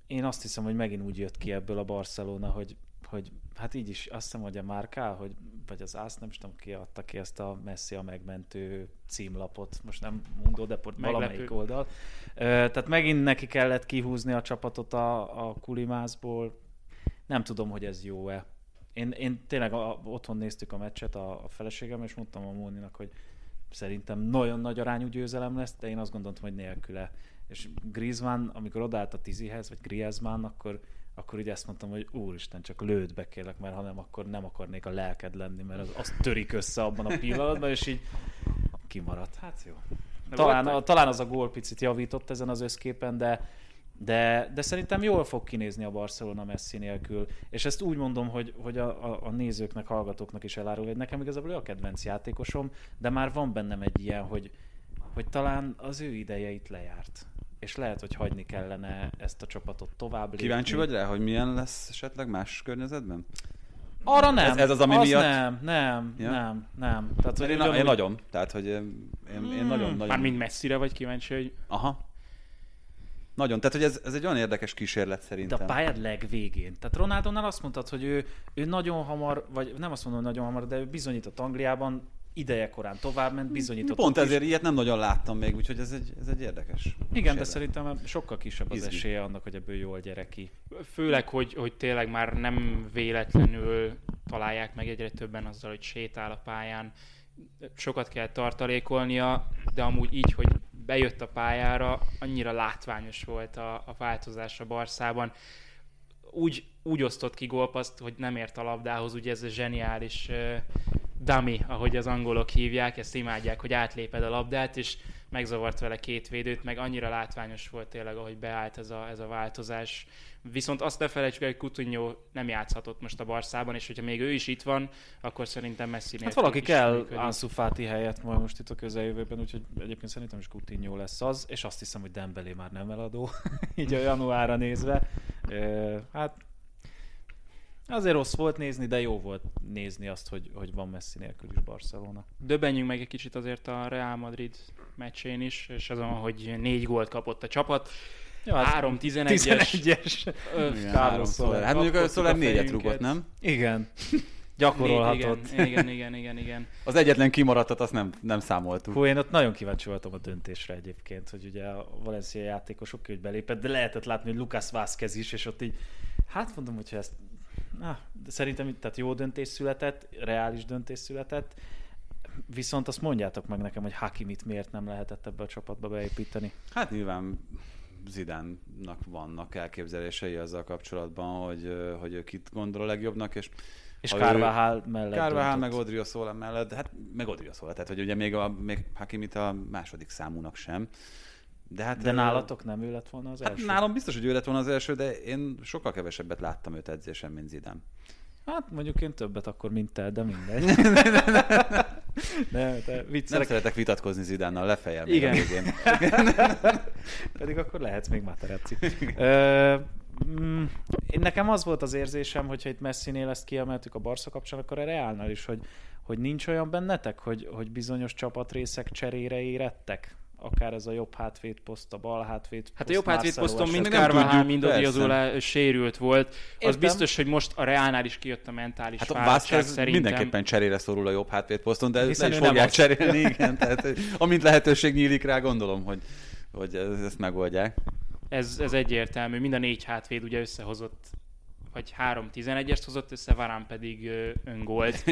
én azt hiszem, hogy megint úgy jött ki ebből a Barcelona, hogy hát így is azt hiszem, hogy a Márká, vagy az Ász, nem is tudom, ki adta ki ezt a Messi a megmentő címlapot, most nem mondó, de valamelyik oldal. Tehát megint neki kellett kihúzni a csapatot a kulimászból. Nem tudom, hogy ez jó-e. Én tényleg otthon néztük a meccset a feleségem, és mondtam a Móninak, hogy szerintem nagyon nagy arányú győzelem lesz, de én azt gondoltam, hogy nélküle. És Griezmann, amikor odaállt a Tizihez, vagy Griezmann, akkor így ezt mondtam, hogy úristen, csak lőd be kérlek, mert ha nem, akkor nem akarnék a lelked lenni, mert az törik össze abban a pillanatban, és így kimaradt. Hát jó. Talán az a gól picit javított ezen az összképen, de szerintem jól fog kinézni a Barcelona Messi nélkül. És ezt úgy mondom, hogy a nézőknek, hallgatóknak is elárul, hogy nekem igazából a kedvenc játékosom, de már van bennem egy ilyen, hogy talán az ő ideje itt lejárt. És lehet, hogy hagyni kellene ezt a csapatot tovább lépni. Kíváncsi vagy rá, hogy milyen lesz esetleg más környezetben? Arra nem. Ez az, ami az miatt? Nem. Tehát, hogy én nagyon. Tehát, hogy én nagyon. Mármint Messire vagy kíváncsi, hogy... Aha. Nagyon, tehát hogy ez egy olyan érdekes kísérlet szerintem. De a pályád legvégén. Tehát Ronaldónál azt mondtad, hogy ő nagyon hamar, vagy nem azt mondom, nagyon hamar, de ő bizonyított Angliában, ideje korán továbbment, bizonyított. Pont ezért ilyet nem nagyon láttam még, úgyhogy ez egy érdekes kísérlet. Igen, de szerintem sokkal kisebb az esélye annak, hogy ebből jól gyere ki. Főleg, hogy tényleg már nem véletlenül találják meg egyre többen azzal, hogy sétál a pályán. Sokat kell tartalékolnia, de amúgy így, hogy bejött a pályára, annyira látványos volt a változás a Barszában. Úgy osztott ki gólpaszt, hogy nem ért a labdához, ugye ez a zseniális dummy, ahogy az angolok hívják, ezt imádják, hogy átléped a labdát, és megzavart vele két védőt, meg annyira látványos volt tényleg, ahogy beállt ez a változás. Viszont azt ne felejtsük, hogy Coutinho nem játszhatott most a Barszában, és hogyha még ő is itt van, akkor szerintem Messi nélkül. Hát valaki kell Ansu Fati helyett majd most itt a közeljövőben, úgyhogy egyébként szerintem is Coutinho lesz az, és azt hiszem, hogy Dembélé már nem eladó, így a januárra nézve. Hát azért rossz volt nézni, de jó volt nézni azt, hogy van Messi nélkül is Barcelona. Döbbenjünk meg egy kicsit azért a Real Madrid meccsén is, és azon, hogy 4 gólt kapott a csapat. 3-11-es. Carlos Soler. Hát mondjuk a Soler 4-et rúgott, nem? Igen. Gyakorolhatott. Igen. Az egyetlen kimaradtat, azt nem számoltuk. Hú, én ott nagyon kíváncsi voltam a döntésre egyébként, hogy ugye a Valencia játékosok úgy belépett, de lehetett látni, hogy Lucas Vázquez is, és ott így, hát mondom, hogyha ezt de szerintem tehát jó döntés született, reális döntés született, viszont azt mondjátok meg nekem, hogy Hakimit miért nem lehetett ebbe a csapatba beépíteni? Hát nyilván Zidánnak vannak elképzelései azzal kapcsolatban, hogy ő kit gondol a legjobbnak, és Carvajal mellett. Carvajal meg Odriozola mellett, hát meg Odriozola, tehát hogy ugye még Hakimit a második számúnak sem. De nálatok nem ő lett volna az első? Hát nálam biztos, hogy ő lett volna az első, de én sokkal kevesebbet láttam őt edzésen, mint Zidane. Hát mondjuk én többet akkor, mint te, de mindegy. Nem szeretek vitatkozni Zidannal, lefejjel. Igen. Pedig akkor lehetsz még Materazzi. Nekem az volt az érzésem, hogyha itt Messinél ezt kiemeltük a Barca kapcsán, akkor a Realnál is, hogy nincs olyan bennetek, hogy bizonyos csapatrészek cserére érettek? Akár ez a jobb hátvédposzt, a bal hátvédposzt. Hát a jobb hátvédposzt mind Carvajal, mind Odriozola sérült volt. Értem. Az biztos, hogy most a Reálnál is kijött a mentális fáradtság szerintem. Mindenképpen cserére szorul a jobb hátvédposzton, de le is fogják cserélni, igen. Tehát, amint lehetőség nyílik rá, gondolom, hogy hogy ezt megoldják. Ez egyértelmű. Mind a négy hátvéd ugye összehozott, vagy 3-11-est hozott össze, Varán pedig öngolt.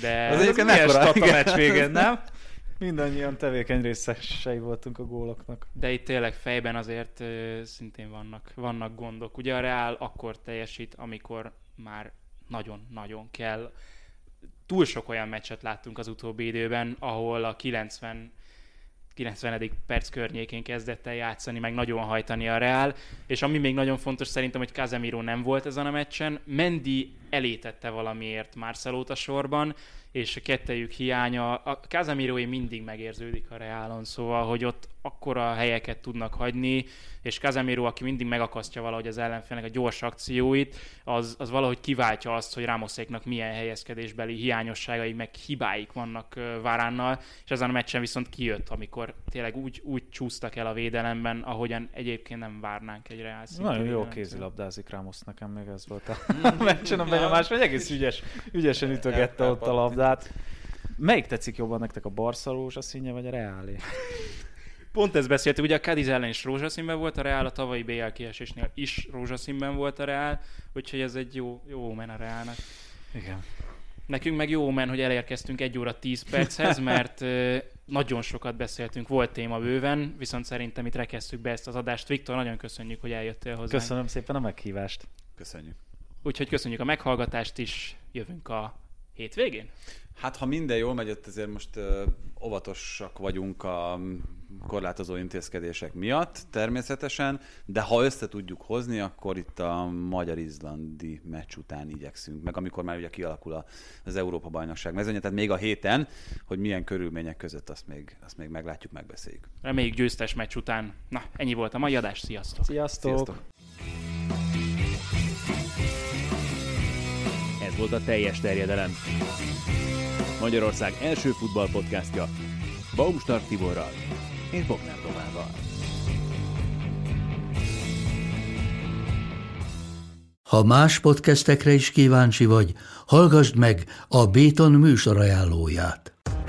De az egyébként mekkora a meccs végén, nem? Mindannyian tevékeny részesei voltunk a góloknak. De itt tényleg fejben azért szintén vannak gondok. Ugye a Real akkor teljesít, amikor már nagyon-nagyon kell. Túl sok olyan meccset láttunk az utóbbi időben, ahol a 90. perc környékén kezdett el játszani, meg nagyon hajtani a Real, és ami még nagyon fontos szerintem, hogy Casemiro nem volt ezen a meccsen, Mendy elétette valamiért Marcelót a sorban, és a kettejük hiánya, a Casemiroé mindig megérződik a Realon, szóval, hogy ott akkora helyeket tudnak hagyni, és Casemiro, aki mindig megakasztja valahogy az ellenfélnek a gyors akcióit, az valahogy kiváltja azt, hogy Ramoséknak milyen helyezkedésbeli hiányosságai, meg hibáik vannak Váránnal, és ezen a meccsen viszont kijött, amikor tényleg úgy csúsztak el a védelemben, ahogyan egyébként nem várnánk egy Real szinten. Nagyon jó kézilabdázik Ramos, nekem még ez volt a meccsen a benyomás, vagy egész ügyesen ütögette ott a labdát. Melyik tetszik jobban nektek, a Barca rózsaszínje vagy a Reálé? Pont ezt beszéltük, ugye a Cádiz ellen is rózsaszínben volt a Reál, a tavalyi BL kiesésnél is rózsaszínben volt a Reál, úgyhogy ez egy jó omen a Reálnak. Igen. Nekünk meg jó omen, hogy elérkeztünk 1 óra 10 perchez, mert nagyon sokat beszéltünk, volt téma bőven, viszont szerintem itt rekeztük be ezt az adást. Viktor, nagyon köszönjük, hogy eljöttél hozzánk. Köszönöm szépen a meghívást. Köszönjük. Úgyhogy köszönjük a meghallgatást is, jövünk a hétvégén? Hát, ha minden jól megy, azért most óvatosak vagyunk a korlátozó intézkedések miatt természetesen, de ha össze tudjuk hozni, akkor itt a magyar-izlandi meccs után igyekszünk, meg amikor már ugye kialakul az Európa-bajnokság mezőnye, tehát még a héten, hogy milyen körülmények között, azt még meglátjuk, megbeszéljük. Reméljük győztes meccs után. Na, ennyi volt a mai adás, sziasztok! Sziasztok! Sziasztok. Ez volt a Teljes Terjedelem, Magyarország első futballpodcastja, Baumstark Tiborral és Bognár Domával. Ha más podcastekre is kíváncsi vagy, hallgassd meg a Béton műsor ajánlóját.